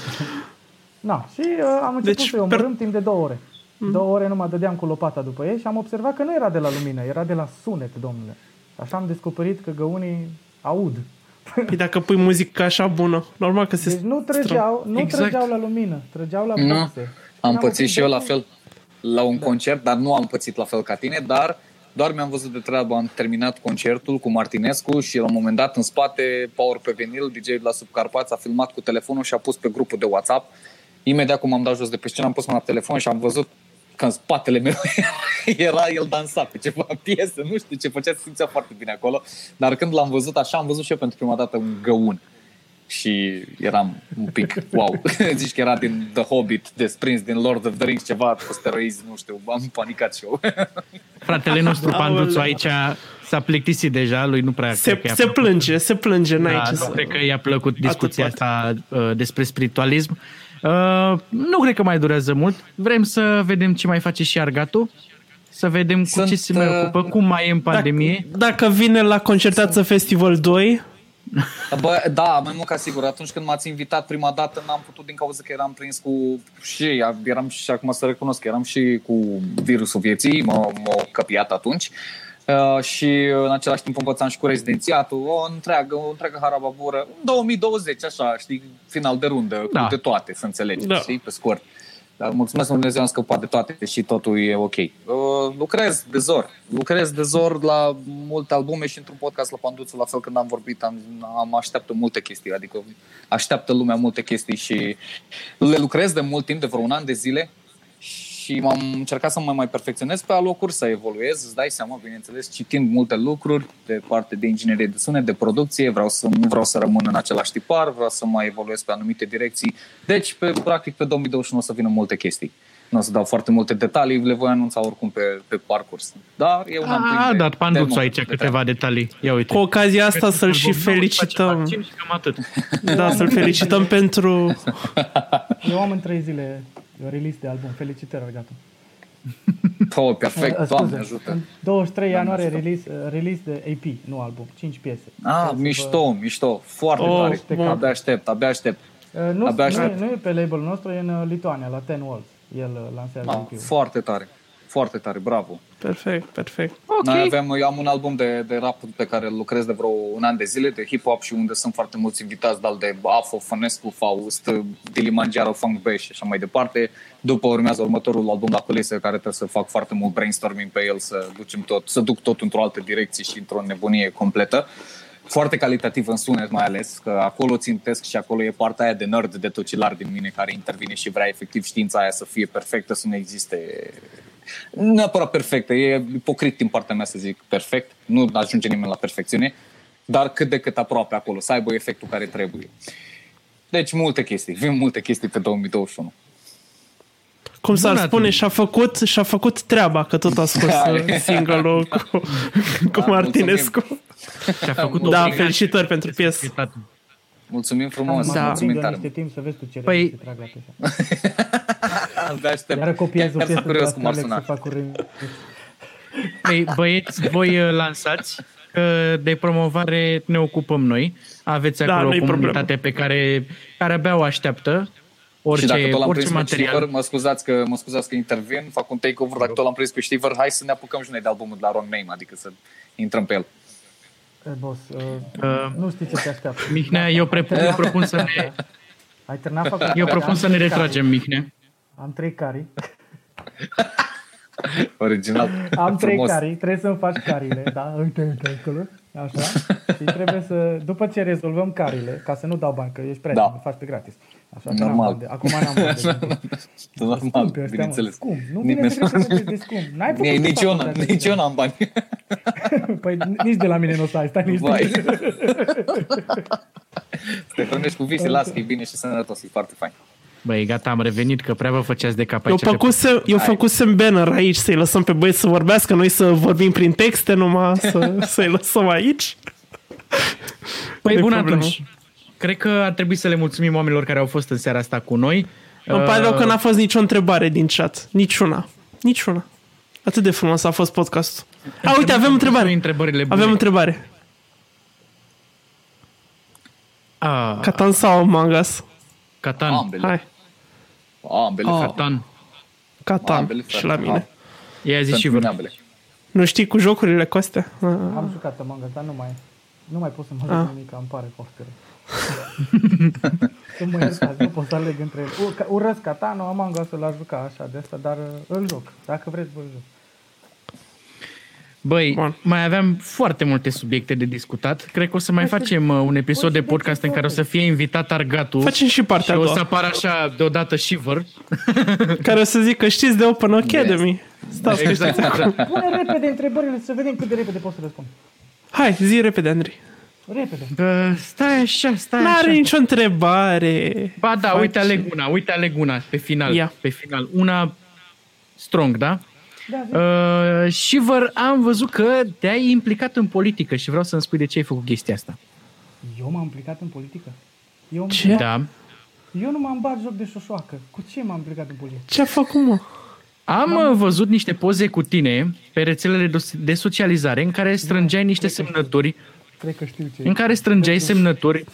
Na, și uh, am început deci, să-i omorâm per... timp de două ore. Mm. Două ore numai dădeam cu lopata după ei și am observat că nu era de la lumină, era de la sunet, domnule. Așa am descoperit că găunii aud. Păi dacă pui muzică așa bună, normal că se... Deci nu trăgeau, nu exact. trăgeau la lumină, trăgeau la boxe. No, am pățit și eu la fel la un da. concert, dar nu am pățit la fel ca tine, dar doar mi-am văzut de treabă. Am terminat concertul cu Martinescu și la un moment dat în spate, power pe vinil, D J-ul la Subcarpați a filmat cu telefonul și a pus pe grupul de WhatsApp. Imediat cum am dat jos de pe scenă, am pus mâna pe telefon și am văzut că în spatele meu era, el dansa pe ceva piesă, nu știu ce făcea, se simțea foarte bine acolo, dar când l-am văzut așa, am văzut și eu pentru prima dată un găun. Și eram un pic, wow, zici că era din The Hobbit, desprins din Lord of the Rings, ceva cu steroizi, nu știu, am panicat și eu. Fratele nostru Panduțu aici s-a plictisit deja, lui nu prea... Se, se plânge, se plânge, n-ai da, ce să... Nu cred că i-a plăcut discuția asta despre spiritualism. Uh, nu cred că mai durează mult. Vrem să vedem ce mai face și Argatu. Să vedem Sunt, cu ce se mai ocupă, cum mai e în pandemie. Dacă, dacă vine la Concertață Festival doi... Bă, da, mai mult ca sigur. Atunci când m-ați invitat prima dată n-am putut din cauza că eram prins cu și eram și acum să recunosc că eram și cu virusul vieții, m-a, m-a căpiat atunci. Uh, și în același timp împățam și cu rezidențiatul, o întreagă, o întreagă harababură. două mii douăzeci, așa, știi, final de rundă, da. Cu de toate, să înțelegeți, da. Știi, pe scurt. Dar mulțumesc lui Dumnezeu, am scăpat de toate și totul e ok. Uh, lucrez de zor. Lucrez de zor la multe albume și într-un podcast la Panduțu, la fel când am vorbit, am, am așteaptă multe chestii, adică așteaptă lumea multe chestii și le lucrez de mult timp, de vreo un an de zile și am încercat să mă mai perfecționez pe alocuri, să evoluez, îți dai seama, bineînțeles, citind multe lucruri de parte de inginerie de sunet, de producție, vreau să, nu vreau să rămân în același tipar, vreau să mai evoluez pe anumite direcții. Deci, pe, practic, pe două mii douăzeci și unu o să vină multe chestii. Nu o să dau foarte multe detalii, le voi anunța oricum pe, pe parcurs. Dar eu n-am primit. A, dat Panduțu aici de câteva detalii. Ia uite. Cu ocazia asta că să-l și felicităm. Și da, să-l felicităm pentru... Eu am în trei zile... E o release de album. Felicitări, Argatu. Oh, perfect. A, Doamne ajută. douăzeci și trei ianuarie release, release de A P, nu album. cinci piese. Ah, trebuie mișto, vă... mișto. Foarte oh, tare. Bun. Abia aștept, abia aștept. Uh, nu, abia aștept. Nu, nu e pe label-ul nostru, e în Lituania, la Ten Walls. El lansează ah, A P-ul. Foarte tare. Foarte tare, bravo. Perfect, perfect. Okay. Noi aveam, eu am un album de, de rap pe care lucrez de vreo un an de zile, de hip-hop și unde sunt foarte mulți invitați, dar de Afo, Fănescu, Faust, Dilimanjaro, Funk Bash și așa mai departe. După urmează următorul album la culise, care trebuie să fac foarte mult brainstorming pe el, să ducem tot, să duc tot într-o altă direcție și într-o nebunie completă. Foarte calitativ în sunet mai ales, că acolo țintesc și acolo e partea aia de nerd, de tocilar din mine care intervine și vrea efectiv știința aia să fie perfectă, să nu existe... Neapărat perfectă, e ipocrit din partea mea să zic perfect, nu ajunge nimeni la perfecțiune, dar cât de cât aproape acolo, să aibă efectul care trebuie. Deci multe chestii, vin multe chestii pe două mii douăzeci și unu. Cum s-ar Bună spune, și-a făcut, și-a făcut treaba, că tot a scos single-ul cu, da, cu Martinescu. Și-a făcut da, felicitări pentru piesă. Mulțumim frumos. Da, mulțumim tare. Niște timp să vezi tu ce păi... se trag la piesă. Iară copiază o piesă de asta, Alex, să fac curând. Păi, băieți, voi lansați, că de promovare ne ocupăm noi. Aveți acolo da, o comunitate pe care, care abia o așteaptă. Orice, și dacă tot l-am prins material. Pe Shiver, mă scuzați că, mă scuzați că intervin, fac un take-over, dacă tot l-am prins pe Shiver, hai să ne apucăm și noi de albumul de la Wrong Name, adică să intrăm pe el. Boss, uh, uh, nu știu ce te așteaptă. Mihnea, eu, prepun, eu propun să ne Ai eu propun să ne retragem, Mihnea. Am trei carii. Original. Am trei carii, trebuie să-mi faci carile, da? Uite, uite, acolo. Așa. Și trebuie să, după ce rezolvăm carile, ca să nu dau bani, că ești prea, da. Nu faci pe gratis. Așa, normal. De, acum n-am bani. Normal, scump, bineînțeles. Scump. Nu vine să crezi de scump. N-ai putut. Nici eu, nici eu n-am bani. Păi nici de la mine nu o să ai, stai nici de te hrănești cu vise, las că e bine și sănătos, e foarte fain. Băi, gata, am revenit, că prea vă făceați de cap aici. Eu făcusem, eu făcusem banner aici, să-i lăsăm pe băieți să vorbească, noi să vorbim prin texte numai, să, să-i lăsăm aici. Păi bun, atunci, cred că ar trebui să le mulțumim oamenilor care au fost în seara asta cu noi. Îmi pare rău că n-a fost nicio întrebare din chat, niciuna, niciuna. Atât de frumos a fost podcastul. A, uite, avem întrebare. Avem întrebare. Catan sau Among Us? Catan. Ambele. Hai. Ambele, oh. Catan. Catan ambele, și la mine. Ia zi și vă. Nu știi cu jocurile cu astea? Am jucat Among Us, dar nu mai, nu mai pot să mă joc nimic, îmi pare foarte rău. Să mă iertați, nu pot să aleg între ele. Urăsc Catan, Among Us-ul l-aș juca așa de asta, dar îl joc. Dacă vreți, vă joc. Băi, Bun. mai aveam foarte multe subiecte de discutat. Cred că o să mai facem un episod de podcast în care o să fie invitat Argatu. Facem și partea și o să apară așa deodată Shiver. Care o să zică, știți de Open Academy. Stați, exact. Pune repede întrebările să vedem cât de repede poți să răspund. Hai, zi repede, Andrei. Repede. Bă, stai așa, stai N-are așa. N-are nicio întrebare. Ba da, Faci. uite aleg una, uite aleg una pe final. Ia. Pe final. Una strong, da? Da, uh, Shiver, am văzut că te-ai implicat în politică și vreau să-mi spui de ce ai făcut chestia asta. Eu m-am implicat în politică? Eu ce? Bat... Da. Eu nu m-am bat joc de șoșoacă. Cu ce m-am implicat în politică? Ce-a făcut, mă? Am m-am... văzut niște poze cu tine pe rețelele de socializare în care strângeai niște cred semnături. Cred că știu ce. În care strângeai cred semnături.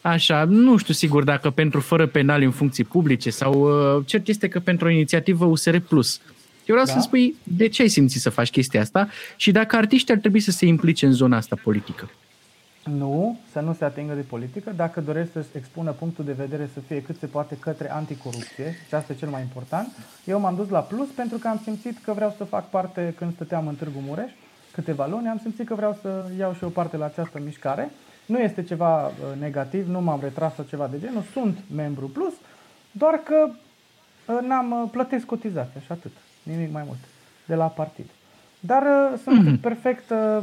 Așa, nu știu sigur dacă pentru fără penali în funcții publice sau uh, cert este că pentru o inițiativă U S R plus. Eu vreau da. să-mi spui de ce ai simțit să faci chestia asta și dacă artiștii ar trebui să se implice în zona asta politică. Nu, să nu se atingă de politică. Dacă doresc să-și expună punctul de vedere să fie cât se poate către anticorupție, și asta e cel mai important, eu m-am dus la Plus pentru că am simțit că vreau să fac parte, când stăteam în Târgu Mureș, câteva luni, am simțit că vreau să iau și eu parte la această mișcare. Nu este ceva negativ, nu m-am retras sau ceva de genul, sunt membru Plus, doar că n-am plătesc cotizația și atât. Nimic mai mult, de la partid. Dar uh, sunt mm-hmm. perfect uh,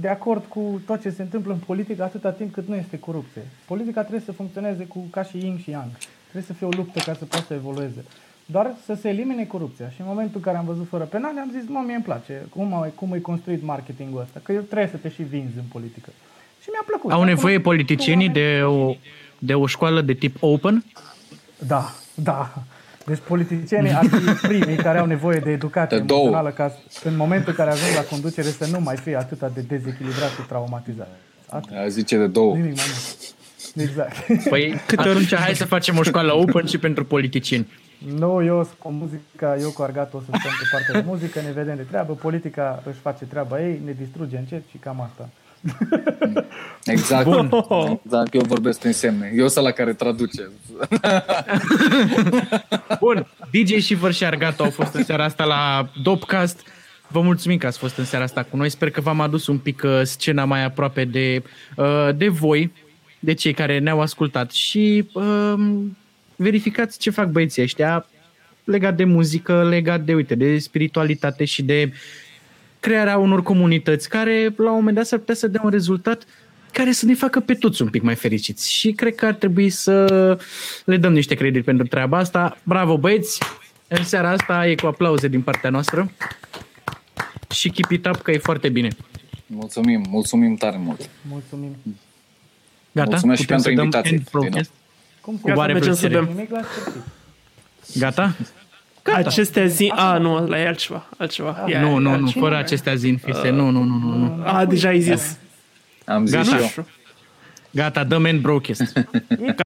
de acord cu tot ce se întâmplă în politică atâta timp cât nu este corupție. Politica trebuie să funcționeze cu, ca și yin și yang. Trebuie să fie o luptă ca să poată să evolueze. Doar să se elimine corupția. Și în momentul în care am văzut fără penale, am zis, mă, mie îmi place cum, cum e construit marketingul ăsta, că eu trebuie să te și vinzi în politică. Și mi-a plăcut. Au nevoie politicienii de o, de o școală de tip open? Da, da. Deci politicienii ar fi primii care au nevoie de educație de emoțională ca în momentul în care ajung la conducere să nu mai fie atât de dezechilibrat și traumatizat. Atât. Zice de două. Nimic mai mult. Exact. Păi atunci hai să facem o școală open și pentru politicieni. Nu, eu cu muzica, eu cu Argatu o să stăm pe partea de muzică, ne vedem de treabă, politica își face treaba ei, ne distruge încet și cam asta. Exact. Bun. Exact, eu vorbesc prin semne. Eu sunt la care traduce. Bun. D J Shiver și Argatu au fost în seara asta la Dopcast. Vă mulțumim că ați fost în seara asta cu noi. Sper că v-am adus un pic scena mai aproape de, de voi, de cei care ne-au ascultat. Și um, verificați ce fac băieții ăștia legat de muzică, legat de, uite, de spiritualitate și de crearea unor comunități care, la un moment dat, s-ar putea să dea un rezultat care să ne facă pe toți un pic mai fericiți. Și cred că ar trebui să le dăm niște credit pentru treaba asta. Bravo, băieți! În seara asta e cu aplauze din partea noastră. Și keep it up, că e foarte bine. Mulțumim, mulțumim tare mult. Mulțumim. Gata? Mulțumesc și pentru invitație. Cum să mergem să dăm? Gata? Gata. Acestea zi... A, nu, la e altceva. altceva. A, ia, nu, nu, nu, fără acestea zi înfise. Uh, nu, nu, nu, nu, nu. A, deja ai zis. Am zis Gata. eu. Gata, dăm end broadcast.